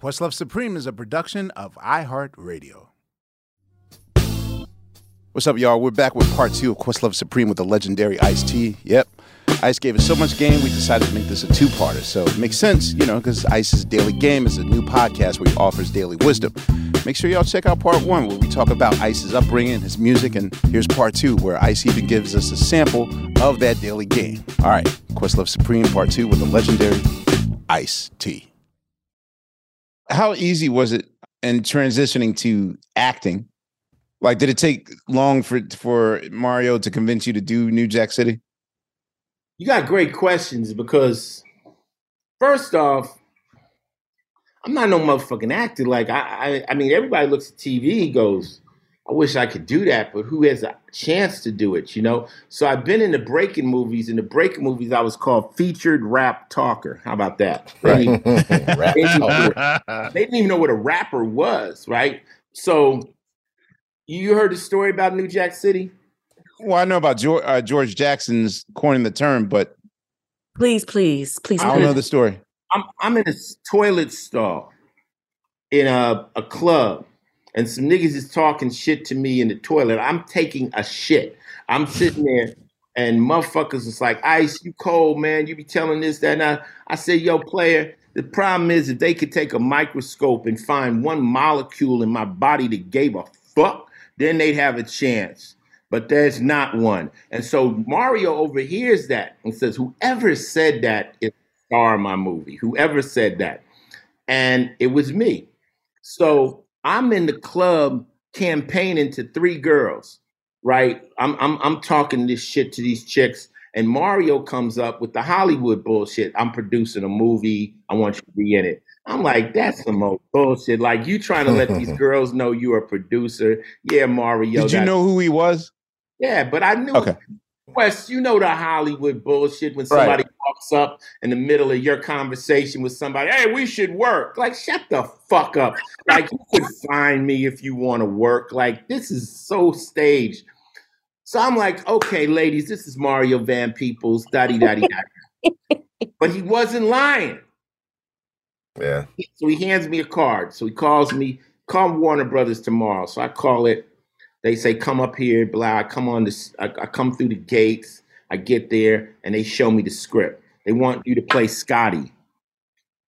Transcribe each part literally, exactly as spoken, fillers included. Questlove Supreme is a production of iHeartRadio. What's up, y'all? We're back with part two of Questlove Supreme with the legendary Ice-T. Yep. Ice gave us so much game, we decided to make this a two-parter. So it makes sense, you know, because Ice's Daily Game is a new podcast where he offers daily wisdom. Make sure y'all check out part one where we talk about Ice's upbringing, his music, and here's part two where Ice even gives us a sample of that daily game. All right. Questlove Supreme, part two with the legendary Ice-T. How easy was it in transitioning to acting? Like, did it take long for for Mario to convince you to do New Jack City? You got great questions because, first off, I'm not no motherfucking actor. Like, I, I, I mean, everybody looks at T V and goes, I wish I could do that, but who has a chance to do it, you know? So I've been in the breaking movies. In the breaking movies, I was called featured rap talker. How about that? Right. they, didn't they didn't even know what a rapper was, right? So you heard the story about New Jack City? Well, I know about George, uh, George Jackson's coining the term, but... Please, please, please. I don't please. know the story. I'm, I'm in a toilet stall in a, a club. And some niggas is talking shit to me in the toilet. I'm taking a shit. I'm sitting there, and motherfuckers is like, Ice, you cold, man. You be telling this, that, and that. I said, yo, player, the problem is if they could take a microscope and find one molecule in my body that gave a fuck, then they'd have a chance. But there's not one. And so Mario overhears that and says, whoever said that is the star of my movie. Whoever said that. And it was me. So... I'm in the club campaigning to three girls, right? I'm I'm I'm talking this shit to these chicks, and Mario comes up with the Hollywood bullshit. I'm producing a movie. I want you to be in it. I'm like, that's some old bullshit. Like, you trying to let these girls know you're a producer. Yeah, Mario. Did you know who he was? Yeah, but I knew. Okay. Wes, you know the Hollywood bullshit when somebody right. walks up in the middle of your conversation with somebody, hey, we should work. Like, shut the fuck up. Like, you could find me if you want to work. Like, this is so staged. So I'm like, okay, ladies, this is Mario Van Peebles, da-dee-da-dee-da. But he wasn't lying. Yeah. So he hands me a card. So he calls me, call Warner Brothers tomorrow. So I call it. They say, come up here, blah. I come on this, I, I come through the gates, I get there, and they show me the script. They want you to play Scotty.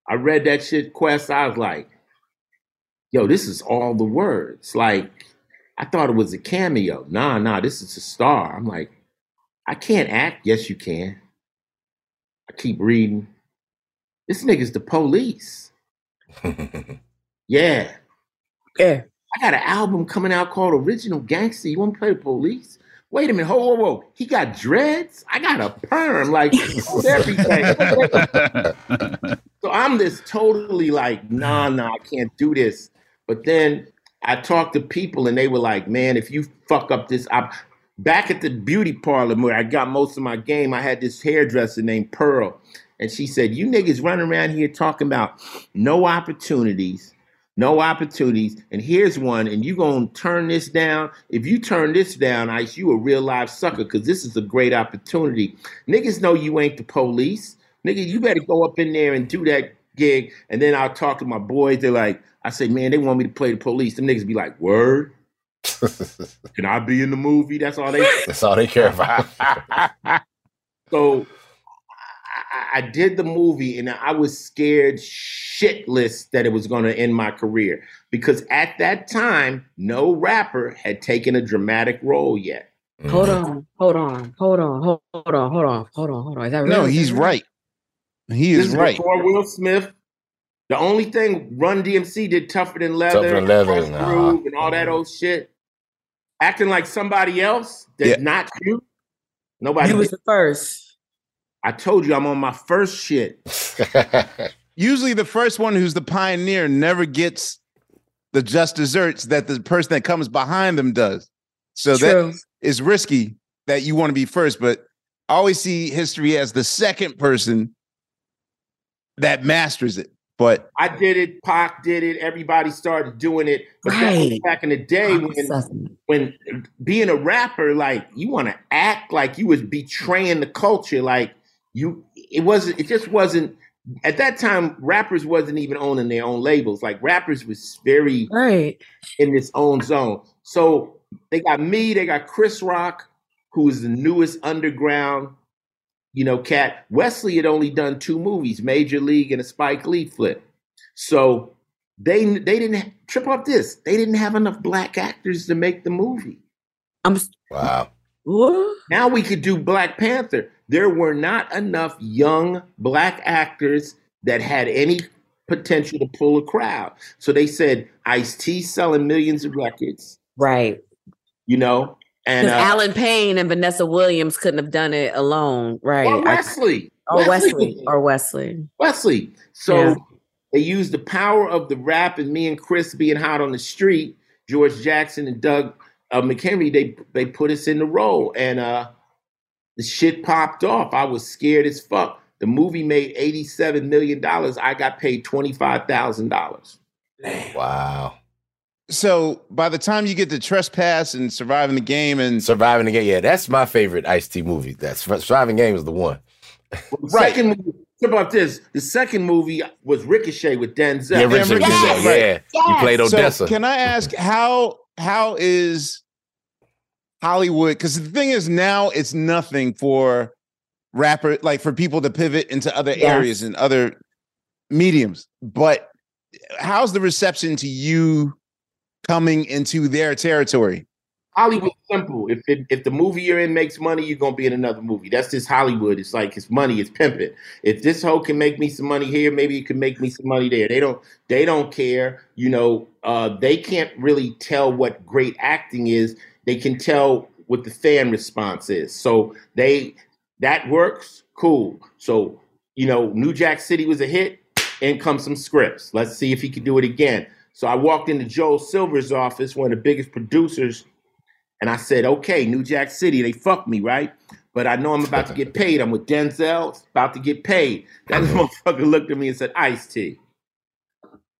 I read that shit, Quest. I was like, yo, this is all the words. Like, I thought it was a cameo. Nah, nah, this is a star. I'm like, I can't act. Yes, you can. I keep reading. This nigga's the police. Yeah. Yeah. I got an album coming out called Original Gangster. You want to play the police? Wait a minute. Whoa, whoa, whoa. He got dreads? I got a perm. Like, everything. So I'm this totally like, nah, nah, I can't do this. But then I talked to people and they were like, man, if you fuck up this... I'm... Back at the beauty parlor where I got most of my game, I had this hairdresser named Pearl. And she said, you niggas running around here talking about no opportunities... No opportunities, and here's one, and you're going to turn this down. If you turn this down, Ice, you a real live sucker because this is a great opportunity. Niggas know you ain't the police. Nigga, you better go up in there and do that gig, and then I'll talk to my boys. They're like, I say, man, they want me to play the police. Them niggas be like, word? Can I be in the movie? That's all they That's all they care about. So I, I did the movie and I was scared shitless that it was going to end my career because at that time, no rapper had taken a dramatic role yet. Mm-hmm. Hold on, hold on, hold on, hold on, hold on, hold on, hold on. Is that right? No, he's right. He is right. Before Will Smith, the only thing Run D M C did tougher than leather, tougher than leather nah. and all that old shit. Acting like somebody else that's yeah. not you. Nobody. You was the first. I told you I'm on my first shit. Usually the first one who's the pioneer never gets the just desserts that the person that comes behind them does. So True. that is risky that you want to be first, but I always see history as the second person that masters it. But I did it, Pac did it, everybody started doing it. But right. that was back in the day when, when being a rapper, like you want to act like you was betraying the culture. Like you it wasn't it just wasn't at that time rappers wasn't even owning their own labels. Like rappers was very right. in its own zone. So they got me, they got Chris Rock, who is the newest underground. You know, Cat Wesley had only done two movies, Major League and a Spike Lee flip. So they they didn't trip up this. They didn't have enough black actors to make the movie. I'm wow. What? Now we could do Black Panther. There were not enough young black actors that had any potential to pull a crowd. So they said Ice-T selling millions of records. Right. You know. Because uh, Alan Payne and Vanessa Williams couldn't have done it alone, right? Or Wesley. I, or Wesley. Wesley. Or Wesley. Wesley. So yeah. they used the power of the rap and me and Chris being hot on the street, George Jackson and Doug uh, McHenry, they they put us in the role. And uh, the shit popped off. I was scared as fuck. The movie made eighty-seven million dollars. I got paid twenty-five thousand dollars. Wow. So by the time you get to Trespass and Surviving the Game and Surviving the Game, yeah, that's my favorite Ice-T movie. That's Surviving Game is the one. Well, the right. Second movie, think about this. The second movie was Ricochet with Denzel. Yeah, Ricochet. Ricochet. Yes, yeah, right. yes. You played Odessa. So can I ask how how is Hollywood? Because the thing is, now it's nothing for rapper like for people to pivot into other yeah. areas and other mediums. But how's the reception to you? Coming into their territory. Hollywood's simple. If it, if the movie you're in makes money, you're gonna be in another movie. That's just Hollywood. It's like it's money, it's pimping. If this hoe can make me some money here, maybe it can make me some money there. They don't they don't care. You know, uh, they can't really tell what great acting is. They can tell what the fan response is. So they that works, cool. So, you know, New Jack City was a hit, in comes some scripts. Let's see if he can do it again. So I walked into Joel Silver's office, one of the biggest producers, and I said, okay, New Jack City, they fucked me, right? But I know I'm about to get paid. I'm with Denzel, about to get paid. That motherfucker looked at me and said, Ice-T,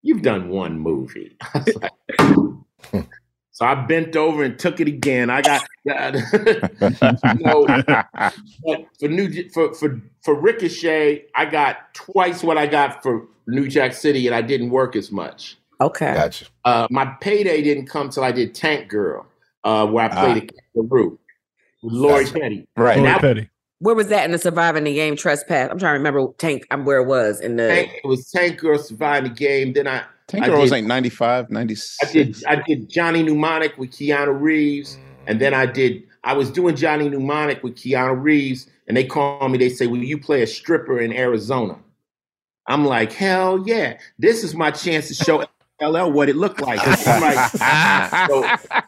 you've done one movie. I was like, so I bent over and took it again. I got you know, but for New for for for Ricochet, I got twice what I got for New Jack City, and I didn't work as much. Okay. Gotcha. Uh, my payday didn't come till I did Tank Girl, uh, where I played uh, a kangaroo with Lori gotcha. Petty. Right. Lori Petty. Where was that in the Surviving the Game Trespass? I'm trying to remember Tank. I'm where it was in the. Tank, it was Tank Girl Surviving the Game. Then I. Tank I Girl did, was like ninety-five, ninety-six. I did. I did Johnny Mnemonic with Keanu Reeves, and then I did. I was doing Johnny Mnemonic with Keanu Reeves, and they call me. They say, "Will you play a stripper in Arizona?" I'm like, "Hell yeah! This is my chance to show." L L what it looked like. I'm like so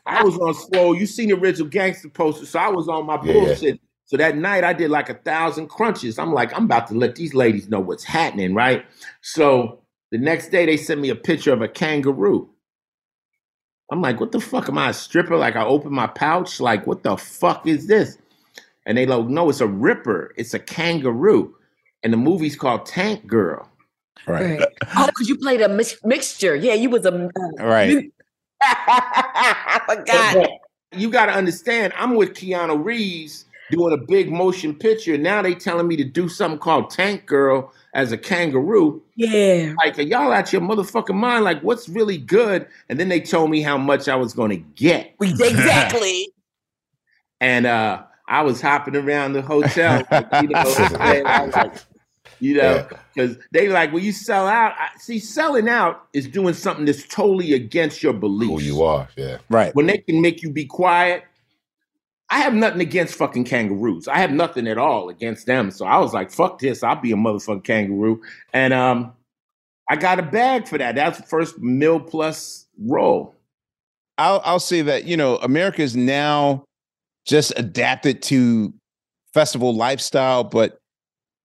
I was on slow. You seen the original gangster poster, so I was on my bullshit. Yeah. So that night I did like a thousand crunches. I'm like, I'm about to let these ladies know what's happening, right? So the next day they sent me a picture of a kangaroo. I'm like, what the fuck? Am I a stripper? Like I opened my pouch. Like what the fuck is this? And they like, no, it's a ripper. It's a kangaroo. And the movie's called Tank Girl. Right. right. Oh, because you played a mi- mixture. Yeah, you was a uh, right. I forgot. But, but you got to understand. I'm with Keanu Reeves doing a big motion picture. Now they telling me to do something called Tank Girl as a kangaroo. Yeah. Like, are y'all out your motherfucking mind? Like, what's really good? And then they told me how much I was going to get. Exactly. And uh, I was hopping around the hotel, like, you know, and I was like. You know, because yeah. they like, when you sell out, I, see, selling out is doing something that's totally against your beliefs. Who you are, yeah. Right. When they can make you be quiet, I have nothing against fucking kangaroos. I have nothing at all against them. So I was like, fuck this, I'll be a motherfucking kangaroo. And um, I got a bag for that. That's the first mil plus roll. I'll, I'll say that, you know, America's now just adapted to festival lifestyle, but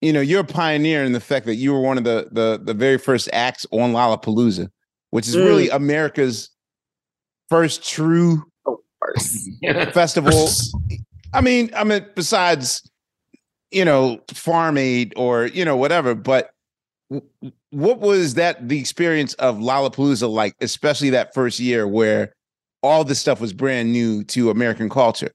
you know, you're a pioneer in the fact that you were one of the the, the very first acts on Lollapalooza, which is mm. really America's first true oh, festival. I mean, I mean, besides, you know, Farm Aid or, you know, whatever. But what was that, the experience of Lollapalooza like, especially that first year where all this stuff was brand new to American culture?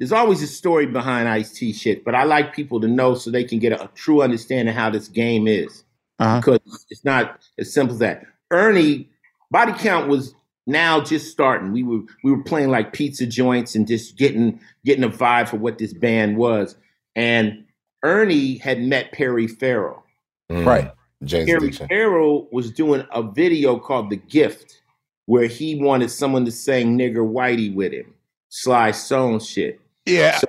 There's always a story behind Ice-T shit, but I like people to know so they can get a, a true understanding of how this game is. Uh-huh. Because it's not as simple as that. Ernie, Body Count was now just starting. We were we were playing like pizza joints and just getting getting a vibe for what this band was. And Ernie had met Perry Farrell. Mm. Right. James Perry Addiction. Farrell was doing a video called The Gift where he wanted someone to sing Nigger Whitey with him. Sly Stone shit. Yeah. So,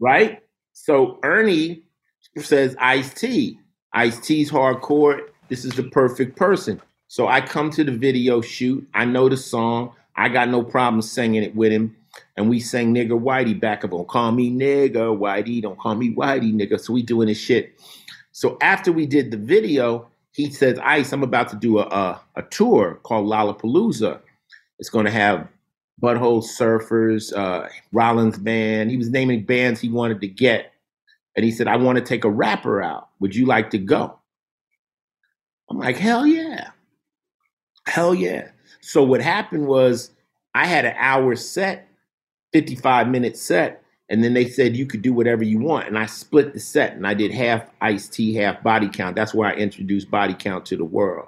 right? So Ernie says, Ice-T. Ice-T's hardcore. This is the perfect person. So I come to the video shoot. I know the song. I got no problem singing it with him. And we sang Nigger Whitey back up on. Call me Nigger Whitey. Don't call me Whitey, nigga. So we doing this shit. So after we did the video, he says, Ice, I'm about to do a, a, a tour called Lollapalooza. It's going to have Butthole Surfers, uh, Rollins Band. He was naming bands he wanted to get. And he said, I want to take a rapper out. Would you like to go? I'm like, hell yeah. Hell yeah. So what happened was I had an hour set, fifty-five minute set. And then they said, you could do whatever you want. And I split the set and I did half Ice-T, half Body Count. That's where I introduced Body Count to the world.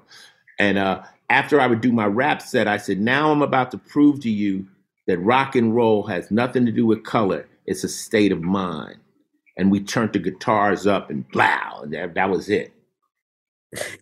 And, uh, after I would do my rap set, I said, now I'm about to prove to you that rock and roll has nothing to do with color. It's a state of mind. And we turned the guitars up and blah, and that, that was it.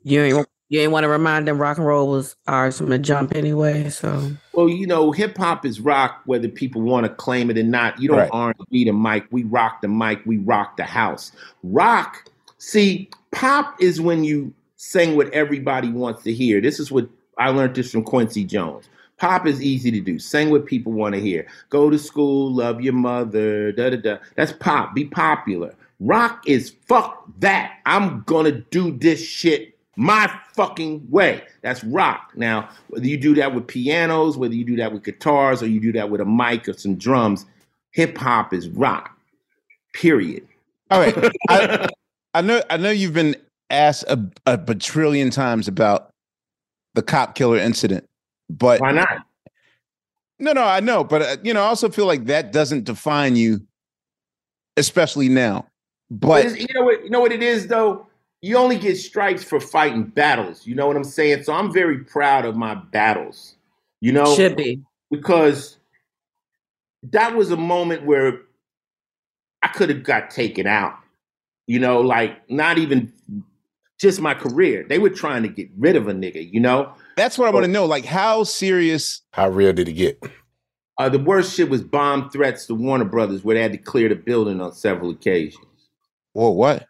You ain't, you ain't want to remind them rock and roll was ours from the jump anyway, so. Well, you know, hip hop is rock, whether people want to claim it or not. You don't right. R and B the mic. We rock the mic. We rock the house. Rock, see, pop is when you sing what everybody wants to hear. This is what I learned this from Quincy Jones. Pop is easy to do. Sing what people want to hear. Go to school, love your mother, da-da-da. That's pop. Be popular. Rock is fuck that. I'm going to do this shit my fucking way. That's rock. Now, whether you do that with pianos, whether you do that with guitars, or you do that with a mic or some drums, hip-hop is rock. Period. All right. I, I know, I know you've been asked a, a trillion times about the Cop Killer incident, but why not? No, no, I know, but uh, you know, I also feel like that doesn't define you, especially now. But you know what, you know what it is though. You only get stripes for fighting battles. You know what I'm saying? So I'm very proud of my battles. You know, should be, because that was a moment where I could have got taken out. You know, like not even. Just my career. They were trying to get rid of a nigga, you know? That's what I want to know. Like, how serious? How real did it get? Uh, the worst shit was bomb threats to Warner Brothers where they had to clear the building on several occasions. Whoa, what?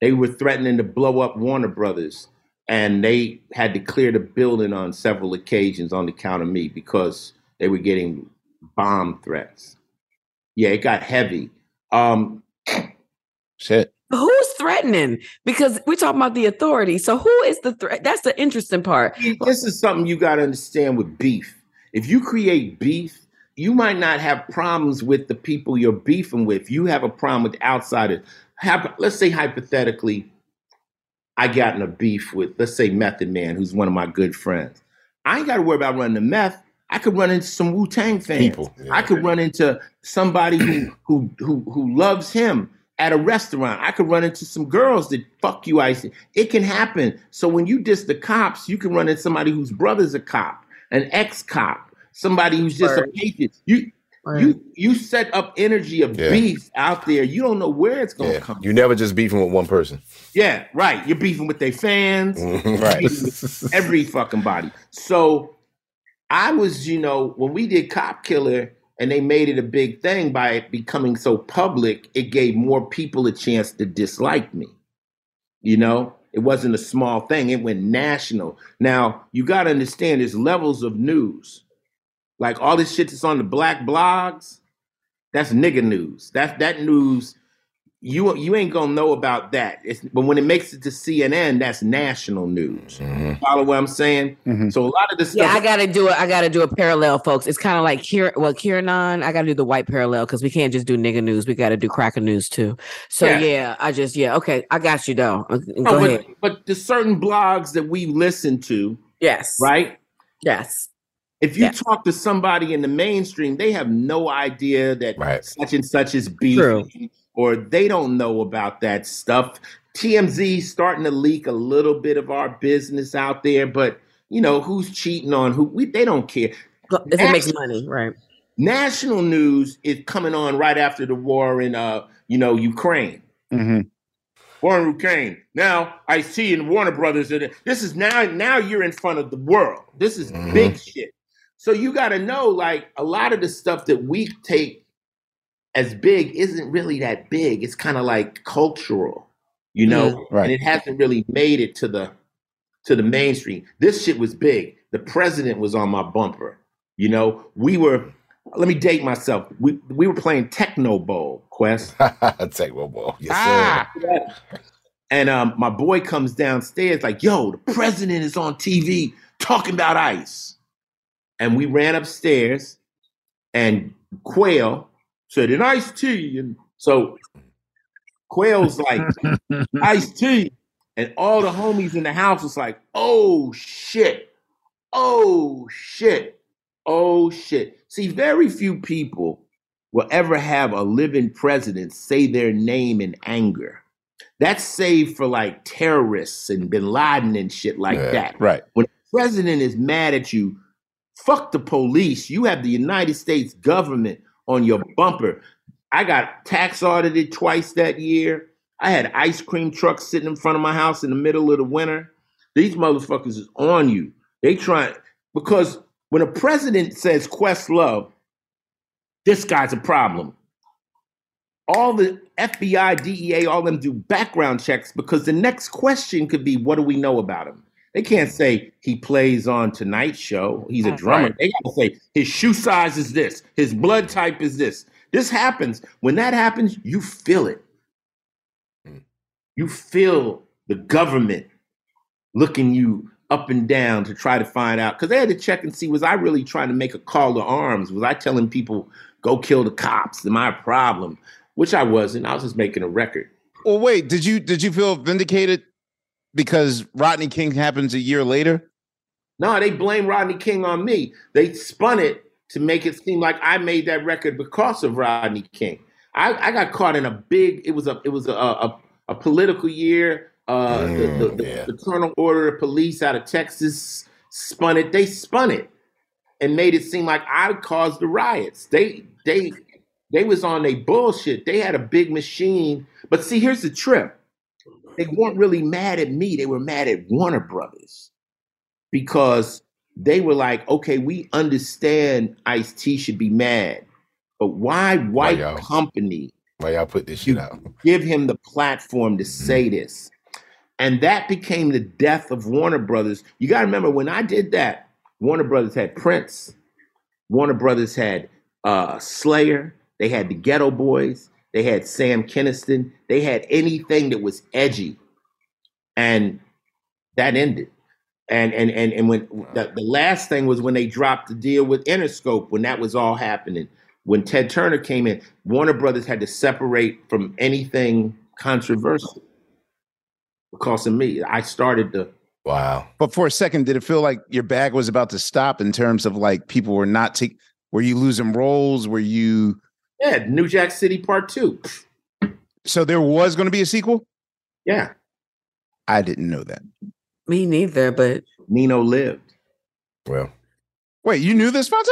They were threatening to blow up Warner Brothers, and they had to clear the building on several occasions on the count of me because they were getting bomb threats. Yeah, it got heavy. Um, shit. Who's threatening? Because we're talking about the authority. So who is the threat? That's the interesting part. This is something you got to understand with beef. If you create beef, you might not have problems with the people you're beefing with. You have a problem with outsiders. Let's say hypothetically, I got in a beef with, let's say Method Man, who's one of my good friends. I ain't got to worry about running to Meth. I could run into some Wu-Tang fans. People. Yeah. I could run into somebody who who who, who loves him. At a restaurant, I could run into some girls that fuck you, Ice. It can happen. So when you diss the cops, you can run into somebody whose brother's a cop, an ex-cop, somebody who's just a patriot. You Right. You you set up energy of yeah. beef out there. You don't know where it's going to yeah. come. You're never just beefing with one person. Yeah, right. You're beefing with their fans. Right. With every fucking body. So I was, you know, when we did Cop Killer and they made it a big thing by it becoming so public, it gave more people a chance to dislike me. You know, it wasn't a small thing. It went national. Now, you got to understand there's levels of news. Like all this shit that's on the black blogs, that's nigga news. That that news, you you ain't gonna know about that. It's, but when it makes it to C N N, that's national news. Mm-hmm. Follow what I'm saying? Mm-hmm. So a lot of this stuff. Yeah, I gotta do a, I gotta do a parallel, folks. It's kind of like here. Well, Kiernan, I gotta do the white parallel because we can't just do nigga news. We gotta do cracker news too. So yeah, yeah I just yeah okay, I got you though. Go no, but, ahead. But there's certain blogs that we listen to. Yes. Right. Yes. If you yeah. talk to somebody in the mainstream, they have no idea that right. such and such is beef, True. or they don't know about that stuff. T M Z starting to leak a little bit of our business out there, but you know who's cheating on who? We, they don't care. If Nas- it makes money, right? National news is coming on right after the war in, uh, you know, Ukraine. Mm-hmm. War in Ukraine. Now I see in Warner Brothers that this is now. Now you're in front of the world. This is mm-hmm. big shit. So you got to know, like, a lot of the stuff that we take as big isn't really that big. It's kind of like cultural, you know, mm, right. and it hasn't really made it to the to the mainstream. This shit was big. The president was on my bumper. You know, we were. Let me date myself. We we were playing Techno Bowl, Quest. Techno Bowl. Yes, ah. Sir. And um, my boy comes downstairs like, yo, the president is on T V talking about ICE. And we ran upstairs, and Quail said, an Ice-T. And so Quail's like, Ice-T. And all the homies in the house was like, oh, shit. Oh, shit. Oh, shit. See, very few people will ever have a living president say their name in anger. That's saved for, like, terrorists and bin Laden and shit like yeah, that. Right. When the president is mad at you, fuck the police. You have the United States government on your bumper. I got tax audited twice that year. I had ice cream trucks sitting in front of my house in the middle of the winter. These motherfuckers is on you. They trying, because when a president says Questlove, this guy's a problem. All the F B I, D E A, all them do background checks because the next question could be, what do we know about him? They can't say he plays on Tonight Show. He's a drummer. Right. They gotta say his shoe size is this. His blood type is this. This happens. When that happens, you feel it. You feel the government looking you up and down to try to find out. Because they had to check and see, was I really trying to make a call to arms? Was I telling people, go kill the cops? Am I a problem? Which I wasn't. I was just making a record. Well, wait, did you did you feel vindicated? Because Rodney King happens a year later? No, they blame Rodney King on me. They spun it to make it seem like I made that record because of Rodney King. I, I got caught in a big, it was a it was a a, a political year. Uh, mm, the, the, yeah. the Fraternal Order of Police out of Texas spun it. They spun it and made it seem like I caused the riots. They they they was on their bullshit. They had a big machine. But see, here's the trip. They weren't really mad at me. They were mad at Warner Brothers because they were like, okay, we understand Ice-T should be mad, but why white why company? Why y'all put this shit out? Give him the platform to say this. And that became the death of Warner Brothers. You got to remember, when I did that, Warner Brothers had Prince. Warner Brothers had uh, Slayer. They had the Ghetto Boys. They had Sam Kinison. They had anything that was edgy, and that ended. And and and and when the, the last thing was when they dropped the deal with Interscope, when that was all happening, when Ted Turner came in, Warner Brothers had to separate from anything controversial because of me. I started the wow. But for a second, did it feel like your bag was about to stop in terms of like people were not taking? Were you losing roles? Were you? Yeah, New Jack City Part Two. So there was going to be a sequel? Yeah. I didn't know that. Me neither, but... Nino lived. Well. Wait, you knew this, Fonte?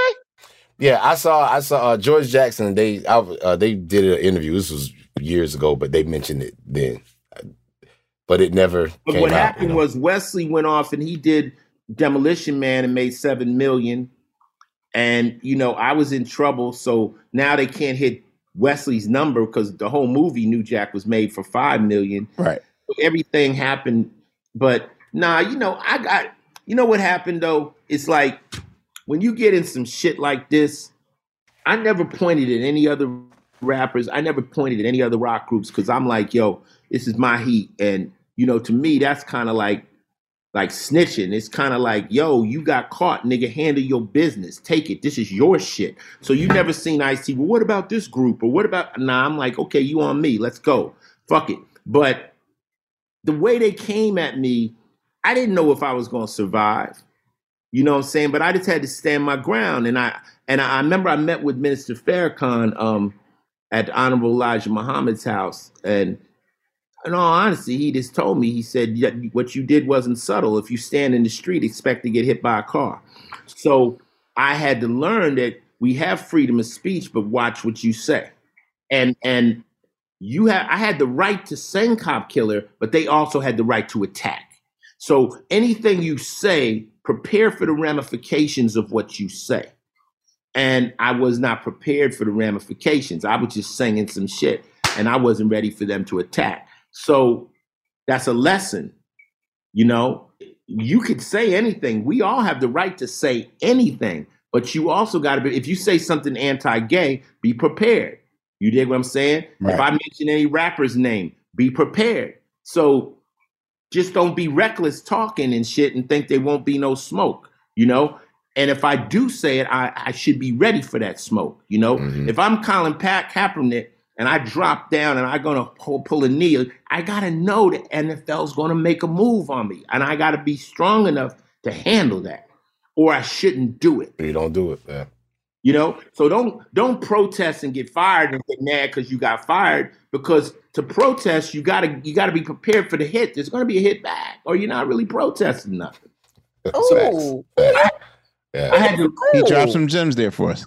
Yeah, I saw I saw uh, George Jackson. They I, uh, they did an interview. This was years ago, but they mentioned it then. But it never but came what out, happened you know? was Wesley went off and he did Demolition Man and made seven million dollars. And, you know, I was in trouble. So now they can't hit Wesley's number because the whole movie New Jack was made for five million dollars. Right. Everything happened. But, nah, you know, I got... You know what happened, though? It's like when you get in some shit like this, I never pointed at any other rappers. I never pointed at any other rock groups because I'm like, yo, this is my heat. And, you know, to me, that's kind of like like snitching. It's kind of like, yo, you got caught, nigga, handle your business. Take it. This is your shit. So you never seen Ice-T. Well, what about this group? Or what about... Nah, I'm like, okay, you on me. Let's go. Fuck it. But the way they came at me, I didn't know if I was going to survive. You know what I'm saying? But I just had to stand my ground. And I and I remember I met with Minister Farrakhan um, at the Honorable Elijah Muhammad's house. And in all honesty, he just told me, he said, what you did wasn't subtle. If you stand in the street, expect to get hit by a car. So I had to learn that we have freedom of speech, but watch what you say. And and you have I had the right to sing Cop Killer, but they also had the right to attack. So anything you say, prepare for the ramifications of what you say. And I was not prepared for the ramifications. I was just singing some shit, and I wasn't ready for them to attack. So that's a lesson. You know, you could say anything. We all have the right to say anything. But you also got to be, if you say something anti-gay, be prepared. You dig what I'm saying? Right. If I mention any rapper's name, be prepared. So just don't be reckless talking and shit and think there won't be no smoke, you know? And if I do say it, I, I should be ready for that smoke, you know? Mm-hmm. If I'm Colin Pat Kaepernick and I drop down and I'm going to pull, pull a knee, I got to know the N F L's going to make a move on me. And I got to be strong enough to handle that or I shouldn't do it. You don't do it, man. You know? So don't don't protest and get fired and get mad because you got fired because to protest, you gotta you gotta be prepared for the hit. There's gonna be a hit back, or you're not really protesting nothing. Oh, so I, yeah. I had to. He dropped some gems there for us.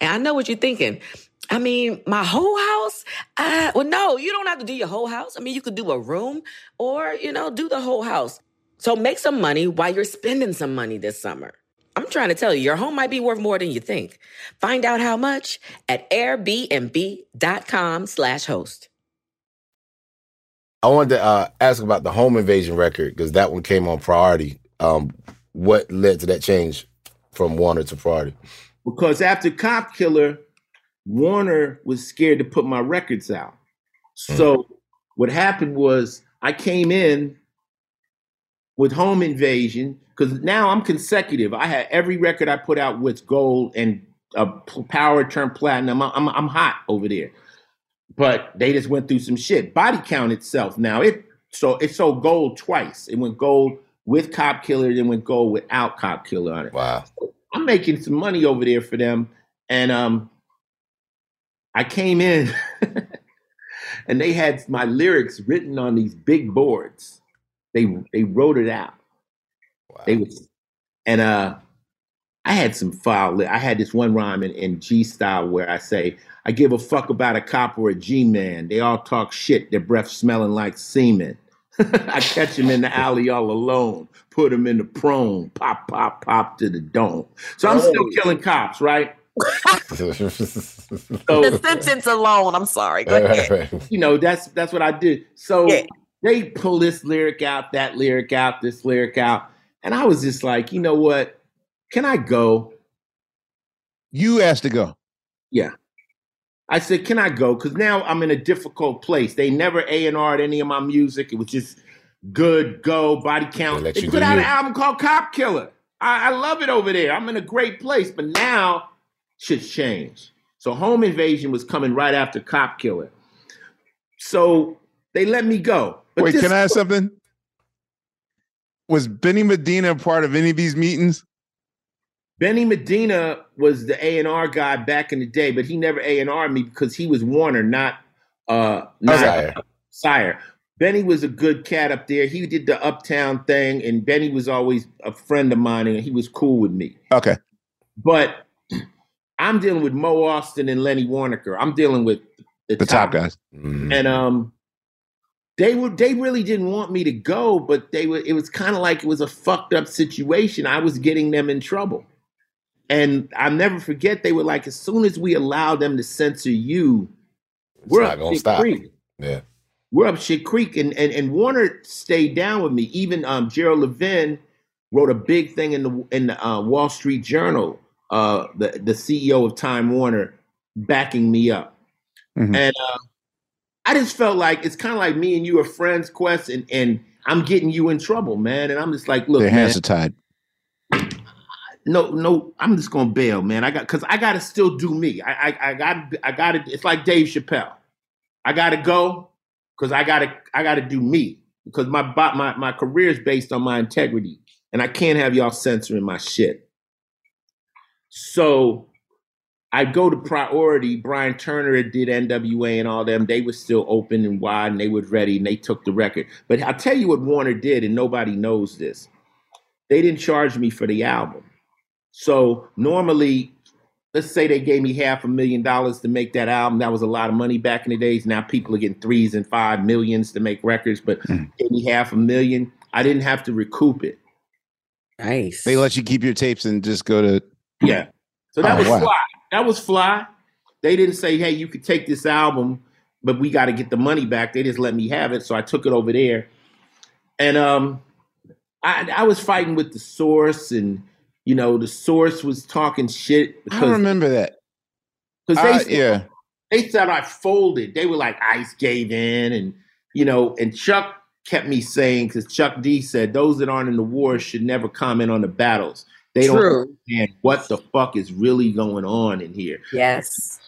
And I know what you're thinking. I mean, my whole house? Uh, well, no, you don't have to do your whole house. I mean, you could do a room or, you know, do the whole house. So make some money while you're spending some money this summer. I'm trying to tell you, your home might be worth more than you think. Find out how much at airbnb.com slash host. I wanted to uh, ask about the Home Invasion record because that one came on Priority. Um, what led to that change from Warner to Priority? Because after Cop Killer, Warner was scared to put my records out. So mm. what happened was I came in with Home Invasion, because now I'm consecutive. I had every record I put out with gold and a power turned platinum. I'm, I'm hot over there. But they just went through some shit. Body Count itself now, it so it sold gold twice. It went gold with Cop Killer, then went gold without Cop Killer on it. Wow. So I'm making some money over there for them. And um, I came in and they had my lyrics written on these big boards. They they wrote it out. Wow. They was, and uh, I had some foul. I had this one rhyme in, in G style where I say, I give a fuck about a cop or a G-man. They all talk shit, their breath smelling like semen. I catch him in the alley all alone, put him in the prone, pop, pop, pop to the dome. So I'm oh. still killing cops, right? So, the sentence alone, I'm sorry. Go ahead. You know, that's that's what I did. So yeah. They pull this lyric out, that lyric out, this lyric out. And I was just like, you know what? Can I go? You asked to go. Yeah. I said, can I go? Because now I'm in a difficult place. They never A and R'd any of my music. It was just good, go, Body Count. They, they put out you. an album called Cop Killer. I, I love it over there. I'm in a great place. But now shit's changed. So Home Invasion was coming right after Cop Killer. So they let me go. But wait, can I ask something? Was Benny Medina part of any of these meetings? Benny Medina was the A and R guy back in the day, but he never A and R'd me because he was Warner, not uh, not Sire. Sire. Benny was a good cat up there. He did the Uptown thing, and Benny was always a friend of mine, and he was cool with me. Okay. But I'm dealing with Mo Austin and Lenny Warnaker. I'm dealing with the, the top, top guys. Mm-hmm. And um. They were. They really didn't want me to go, but they were. It was kind of like it was a fucked up situation. I was getting them in trouble, and I'll never forget. They were like, as soon as we allow them to censor you, it's we're not up gonna shit stop. Creek. Yeah, we're up shit creek, and and and Warner stayed down with me. Even um, Gerald Levin wrote a big thing in the in the uh, Wall Street Journal. Uh, the the C E O of Time Warner backing me up, mm-hmm. and. Uh, I just felt like it's kind of like me and you are friends, Quest, and, and I'm getting you in trouble, man. And I'm just like, look, their hands are tied. No, no, I'm just gonna bail, man. I got because I gotta still do me. I, I, I got, I got it. It's like Dave Chappelle. I gotta go because I gotta, I gotta do me because my my my career is based on my integrity, and I can't have y'all censoring my shit. So. I go to Priority. Brian Turner did N W A and all them. They were still open and wide, and they were ready, and they took the record. But I'll tell you what Warner did, and nobody knows this. They didn't charge me for the album. So normally, let's say they gave me half a million dollars to make that album. That was a lot of money back in the days. Now people are getting threes and five millions to make records, but mm. gave me half a million. I didn't have to recoup it. Nice. They let you keep your tapes and just go to... Yeah. So that oh, was wow. fly. That was fly. They didn't say, hey, you could take this album, but we got to get the money back. They just let me have it. So I took it over there. And um, I, I was fighting with the Source, and, you know, the Source was talking shit. Because, I remember that. Because they, uh, yeah. they said I folded. They were like, Ice gave in. And, you know, and Chuck kept me saying, because Chuck D said, those that aren't in the war should never comment on the battles. They don't True. understand what the fuck is really going on in here. Yes.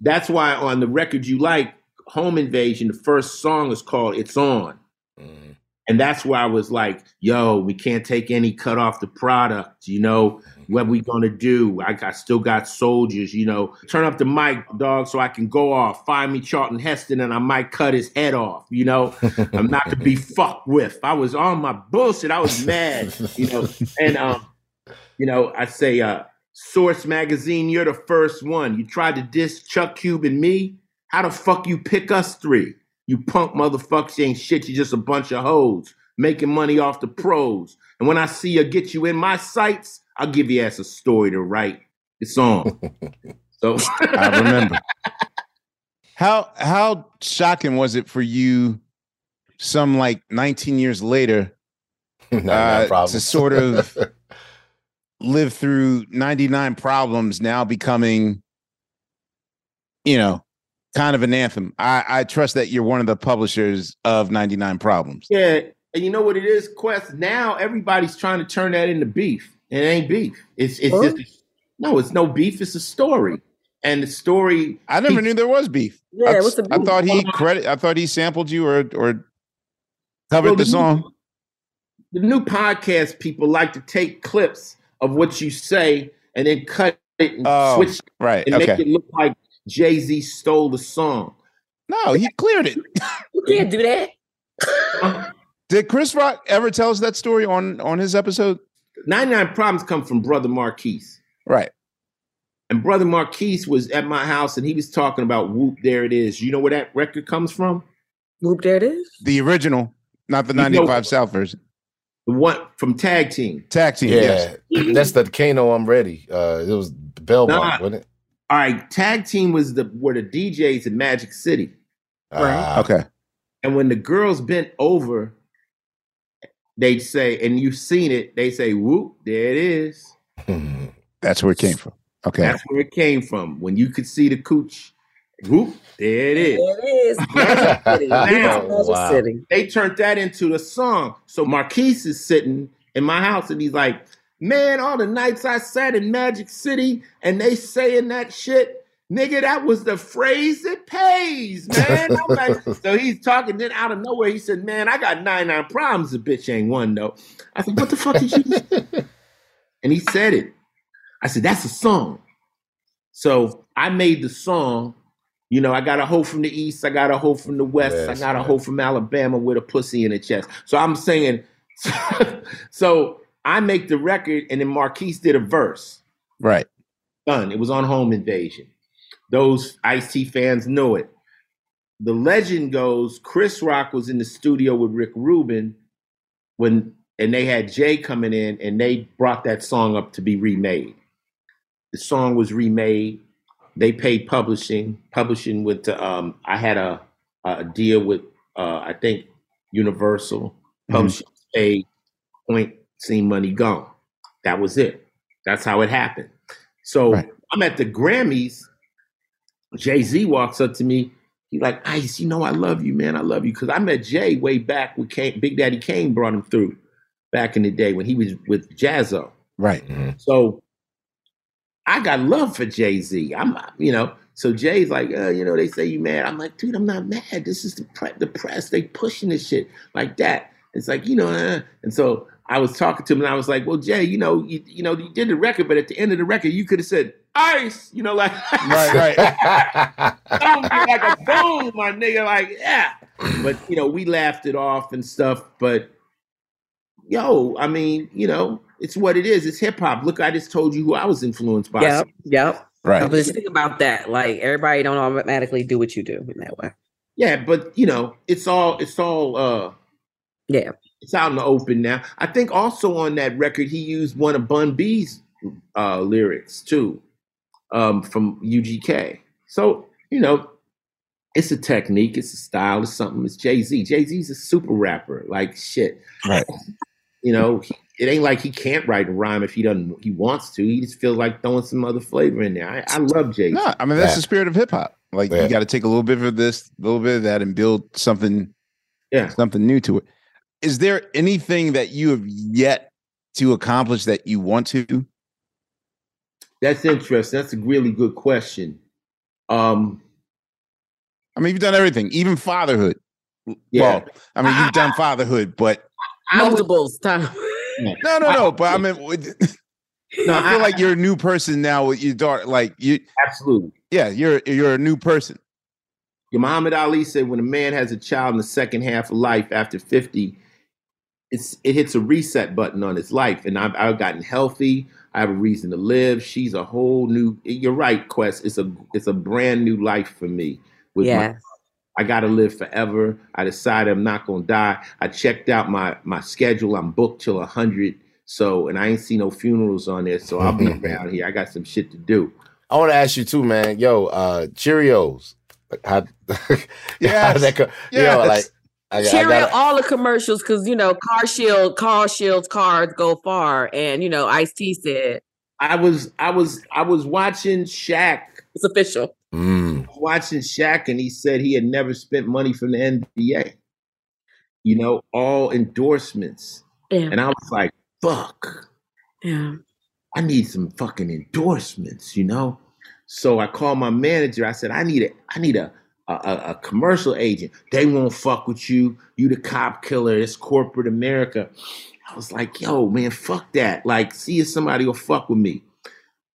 That's why on the record you like, Home Invasion, the first song is called It's On. Mm. And that's why I was like, yo, we can't take any cut off the product. You know, what we going to do? I, I still got soldiers, you know. Turn up the mic, dog, so I can go off. Find me Charlton Heston and I might cut his head off, you know. I'm not to be fucked with. I was on my bullshit. I was mad, you know. And, um. You know, I say, uh, Source Magazine, you're the first one. You tried to diss Chuck Cube and me? How the fuck you pick us three? You punk motherfuckers, you ain't shit. You just a bunch of hoes making money off the pros. And when I see you get you in my sights, I'll give your ass a story to write. It's on. So I remember. How how shocking was it for you some like nineteen years later no, uh, no to sort of... live through ninety-nine Problems now becoming you know, kind of an anthem. I, I trust that you're one of the publishers of ninety-nine Problems. Yeah. And you know what it is, Quest? Now everybody's trying to turn that into beef. It ain't beef. It's it's huh? just a, no, it's no beef. It's a story. And the story I never he, knew there was beef. Yeah, I, what's the beef? I thought he credit I thought he sampled you or or covered well, the, the song. New, the new podcast people like to take clips of what you say and then cut it and oh, switch it right, and okay. make it look like Jay-Z stole the song. No, he cleared it. You can't do that. uh, Did Chris Rock ever tell us that story on, on his episode? ninety-nine Problems come from Brother Marquise. Right. And Brother Marquise was at my house, and he was talking about Whoop There It Is. You know where that record comes from? Whoop There It Is? The original, not the ninety-five you know, South version. The one from Tag Team. Tag Team, yeah. Yes. That's the Kano I'm Ready. Uh, it was Belmont, nah, wasn't it? All right, Tag Team was the were the D Js in Magic City. Right. Uh, okay. And when the girls bent over, they'd say, and you've seen it, they say, whoop, there it is. Hmm. That's where it came from. Okay. That's where it came from. When you could see the cooch, whoop, there it is. There it is. Magic City. Now, oh, wow. City. They turned that into a song. So Marquise is sitting in my house and he's like, man, all the nights I sat in Magic City and they saying that shit, nigga, that was the phrase that pays, man. I'm like, so he's talking, then out of nowhere, he said, man, I got ninety-nine problems. The bitch ain't one, though. I said, what the fuck did you do? And he said it. I said, that's a song. So I made the song. You know, I got a hoe from the East. I got a hoe from the West. Yes, I got man. a hoe from Alabama with a pussy in her chest. So I'm singing. So I make the record, and then Marquise did a verse. Right. Done. It was on Home Invasion. Those Ice-T fans know it. The legend goes, Chris Rock was in the studio with Rick Rubin when, and they had Jay coming in, and they brought that song up to be remade. The song was remade. They paid publishing. Publishing with, um, I had a, a deal with, uh, I think, Universal. Publishing mm-hmm. paid, point, seen money gone. That was it. That's how it happened. So right. I'm at the Grammys. Jay-Z walks up to me. He's like, Ice, you know, I love you, man. I love you. Because I met Jay way back when Kane, Big Daddy Kane brought him through back in the day when he was with Jazzo. Right. Mm-hmm. So I got love for Jay-Z. I'm, you know, so Jay's like, uh, you know, they say you mad. I'm like, dude, I'm not mad. This is the, pre- the press. They pushing this shit like that. It's like, you know, uh, and so I was talking to him and I was like, well, Jay, you know, you, you know, you did the record, but at the end of the record, you could have said, Ice, you know, like, right, right. Don't be like a boom, my nigga, like, yeah. But, you know, we laughed it off and stuff. But, yo, I mean, you know, it's what it is. It's hip hop. Look, I just told you who I was influenced by. Yep, yep. Right. But just think about that. Like, everybody don't automatically do what you do in that way. Yeah, but, you know, it's all, it's all, uh, yeah, it's out in the open now. I think also on that record, he used one of Bun B's uh, lyrics, too. Um, from U G K. So, you know, it's a technique, it's a style, it's something. It's Jay-Z. Jay-Z's a super rapper, like shit. Right. You know, he, it ain't like he can't write a rhyme if he doesn't, he wants to. He just feels like throwing some other flavor in there. I, I love Jay-Z. No, I mean, that's yeah. the spirit of hip hop. Like yeah. you got to take a little bit of this, a little bit of that and build something, yeah. something new to it. Is there anything that you have yet to accomplish that you want to? That's interesting. That's a really good question. Um, I mean, you've done everything, even fatherhood. Yeah. Well, I mean, you've done fatherhood, but multiple times. No, no, no. But I mean, no, I feel like you're a new person now with your daughter. Like you, absolutely. Yeah, you're you're a new person. Yeah, Muhammad Ali said, "When a man has a child in the second half of life after fifty, it's it hits a reset button on his life." And I've I've gotten healthy. I have a reason to live. She's a whole new. You're right, Quest. It's a it's a brand new life for me. With yes. my, I got to live forever. I decided I'm not gonna die. I checked out my my schedule. I'm booked till a hundred. So and I ain't seen no funerals on there. So I'll be around here. I got some shit to do. I want to ask you too, man. Yo, uh, Cheerios. How? Yeah. Yes. You know, like. I, Cheerio, I gotta, all the commercials, because, you know, car shield, car shields, cards go far. And, you know, Ice-T said. I was I was I was watching Shaq. It's official. Mm. watching Shaq and he said he had never spent money from the N B A. You know, all endorsements. Yeah. And I was like, fuck. Yeah. I need some fucking endorsements, you know? So I called my manager. I said, I need a, I need a, a, a commercial agent. They won't fuck with you. You the cop killer. It's corporate America. I was like, yo, man, fuck that. Like, see if somebody will fuck with me.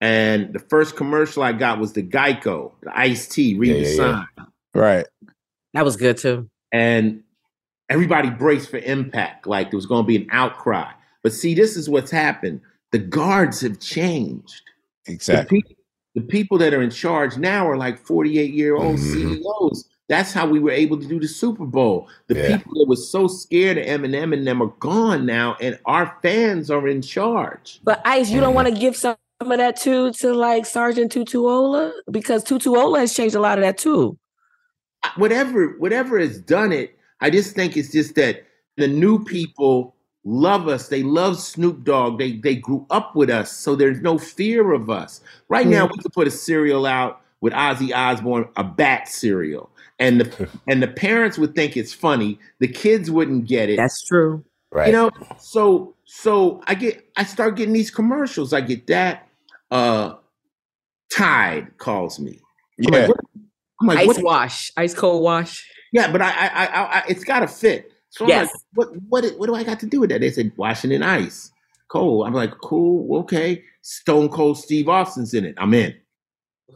And the first commercial I got was the Geico, the Ice-T, read yeah, the yeah, sign. Yeah. Right. That was good, too. And everybody braced for impact. Like, there was going to be an outcry. But see, this is what's happened. The guards have changed. Exactly. The, pe- the people that are in charge now are like forty-eight-year-old mm-hmm. C E Os. That's how we were able to do the Super Bowl. The yeah. people that were so scared of Eminem and them are gone now, and our fans are in charge. But Ice, you don't want to give some of that too to like Sergeant Tutuola? Because Tutuola has changed a lot of that too. Whatever, whatever has done it, I just think it's just that the new people love us. They love Snoop Dogg. They they grew up with us, so there's no fear of us. Right now, we could put a cereal out with Ozzy Osbourne, a bat cereal, and the and the parents would think it's funny. The kids wouldn't get it. That's true, right? You know, so so I get I start getting these commercials. I get that. Uh, Tide calls me. Yeah, I'm like, I'm like, ice what? Wash, ice cold wash. Yeah, but I I I, I it's got to fit. So I'm yes. like, what, what, what do I got to do with that? They said, Washington Ice. Cool. I'm like, cool, okay. Stone Cold Steve Austin's in it. I'm in.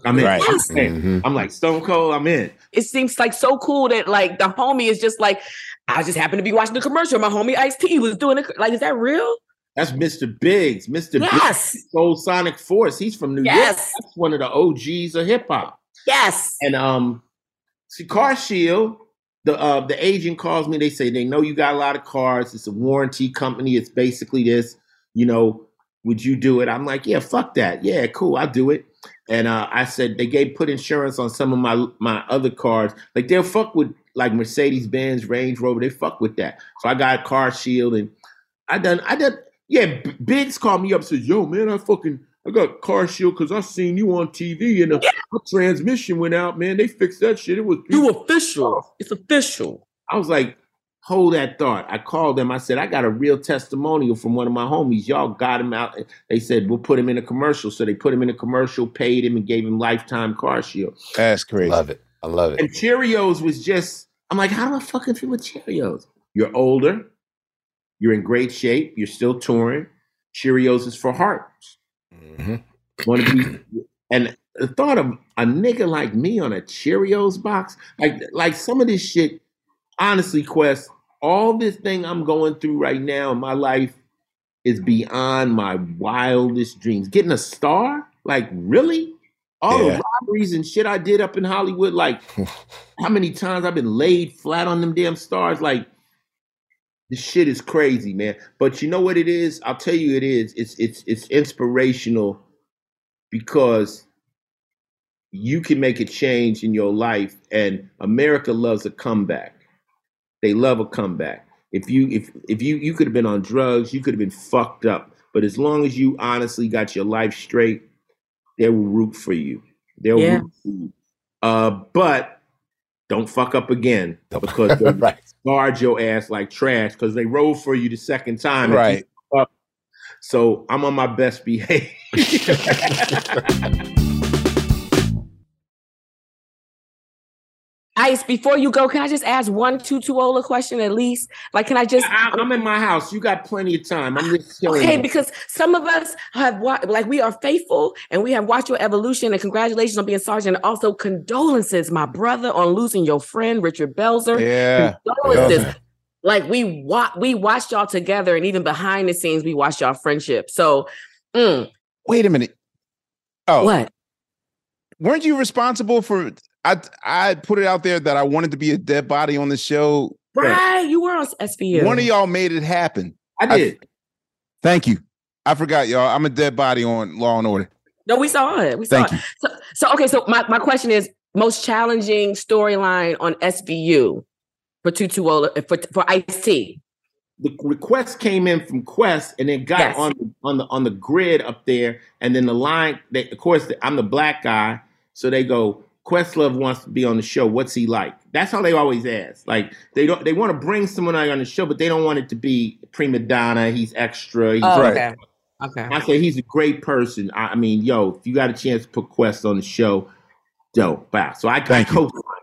I'm in. Right. Yes. I'm, in. Mm-hmm. I'm like, Stone Cold, I'm in. It seems like so cool that like the homie is just like, I just happened to be watching the commercial. My homie Ice-T was doing it. Like, is that real? That's Mister Biggs. Mister Yes. Biggs, Soul Sonic Force. He's from New yes. York. That's one of the O Gs of hip hop. Yes. And um, Car Shield. The uh, the agent calls me. They say, they know you got a lot of cars. It's a warranty company. It's basically this, you know, would you do it? I'm like, yeah, fuck that. Yeah, cool. I'll do it. And uh, I said, they gave put insurance on some of my my other cars. Like they'll fuck with like Mercedes-Benz, Range Rover. They fuck with that. So I got a Car Shield and I done, I done. Yeah, Biggs called me up and says, yo, man, I fucking, I got Car Shield because I seen you on T V and the yeah. transmission went out, man. They fixed that shit. It was beautiful. You official. It's official. I was like, hold that thought. I called them. I said, I got a real testimonial from one of my homies. Y'all got him out. They said, we'll put him in a commercial. So they put him in a commercial, paid him, and gave him lifetime Car Shield. That's crazy. I love it. I love it. And Cheerios was just, I'm like, how do I fucking feel with Cheerios? You're older. You're in great shape. You're still touring. Cheerios is for hearts. Mm-hmm. Want to be, and the thought of a nigga like me on a Cheerios box, like like some of this shit, honestly, Quest, all this thing I'm going through right now in my life is beyond my wildest dreams. Getting a star, like really? All yeah. the robberies and shit I did up in Hollywood, like how many times I've been laid flat on them damn stars, like this shit is crazy, man. But you know what it is? I'll tell you it is. It's it's it's inspirational because you can make a change in your life, and America loves a comeback. They love a comeback. If you if if you you could have been on drugs, you could have been fucked up. But as long as you honestly got your life straight, they will root for you. They'll yeah. root for you. Uh, but don't fuck up again because they're right. guard your ass like trash because they roll for you the second time. Right. Up. So I'm on my best behavior. Ice, before you go, can I just ask one Tutuola question at least? Like, can I just... I, I'm in my house. You got plenty of time. I'm just killing Okay, you. Because some of us have watched, like we are faithful and we have watched your evolution and congratulations on being Sergeant. And also condolences, my brother, on losing your friend, Richard Belzer. Yeah. Condolences. Yeah. Like we, wa- we watched y'all together and even behind the scenes, we watched y'all friendship. So... Mm. Wait a minute. Oh. What? Weren't you responsible for... I I put it out there that I wanted to be a dead body on the show. Right, you were on S V U. One of y'all made it happen. I did. I, thank you. I forgot, y'all. I'm a dead body on Law and Order. No, we saw it. We saw thank it. You. So, so okay. So my, my question is: most challenging storyline on S V U for Tutuola for for Ice-T. The request came in from Quest, and it got yes. on the, on the on the grid up there, and then the line. They, of course, I'm the black guy, so they go. Questlove wants to be on the show. What's he like? That's how they always ask. Like they don't. They want to bring someone on the show, but they don't want it to be prima donna. He's extra. He's oh, okay. Okay. I say he's a great person. I, I mean, yo, if you got a chance to put Quest on the show, dope. Wow. So I, I co-sign.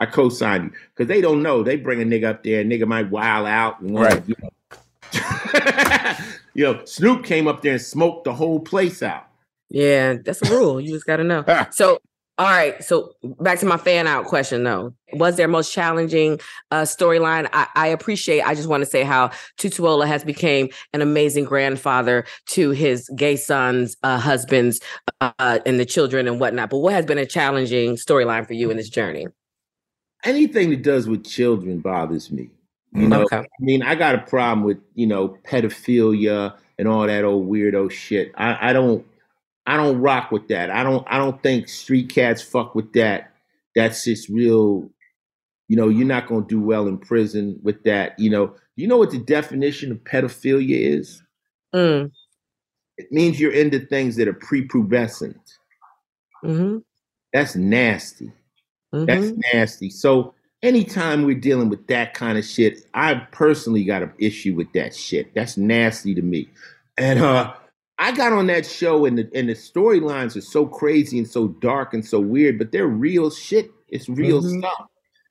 I co-sign you because they don't know. They bring a nigga up there, a nigga might wild out. And right. You know. you know, Snoop came up there and smoked the whole place out. Yeah, that's a rule. You just got to know. So. All right, so back to my fan out question, though. Was their most challenging uh, storyline? I, I appreciate, I just want to say how Tutuola has become an amazing grandfather to his gay sons, uh, husbands, uh, and the children and whatnot. But what has been a challenging storyline for you in this journey? Anything that does with children bothers me. You know? Okay. I mean, I got a problem with, you know, pedophilia and all that old weirdo shit. I, I don't. I don't rock with that. I don't I don't think street cats fuck with that. That's just real, you know, you're not going to do well in prison with that. You know, you know what the definition of pedophilia is? Mm. It means you're into things that are prepubescent. Mm-hmm. That's nasty. Mm-hmm. That's nasty. So anytime we're dealing with that kind of shit, I personally got an issue with that shit. That's nasty to me. And, uh, I got on that show and the and the storylines are so crazy and so dark and so weird, but they're real shit. It's real mm-hmm. stuff.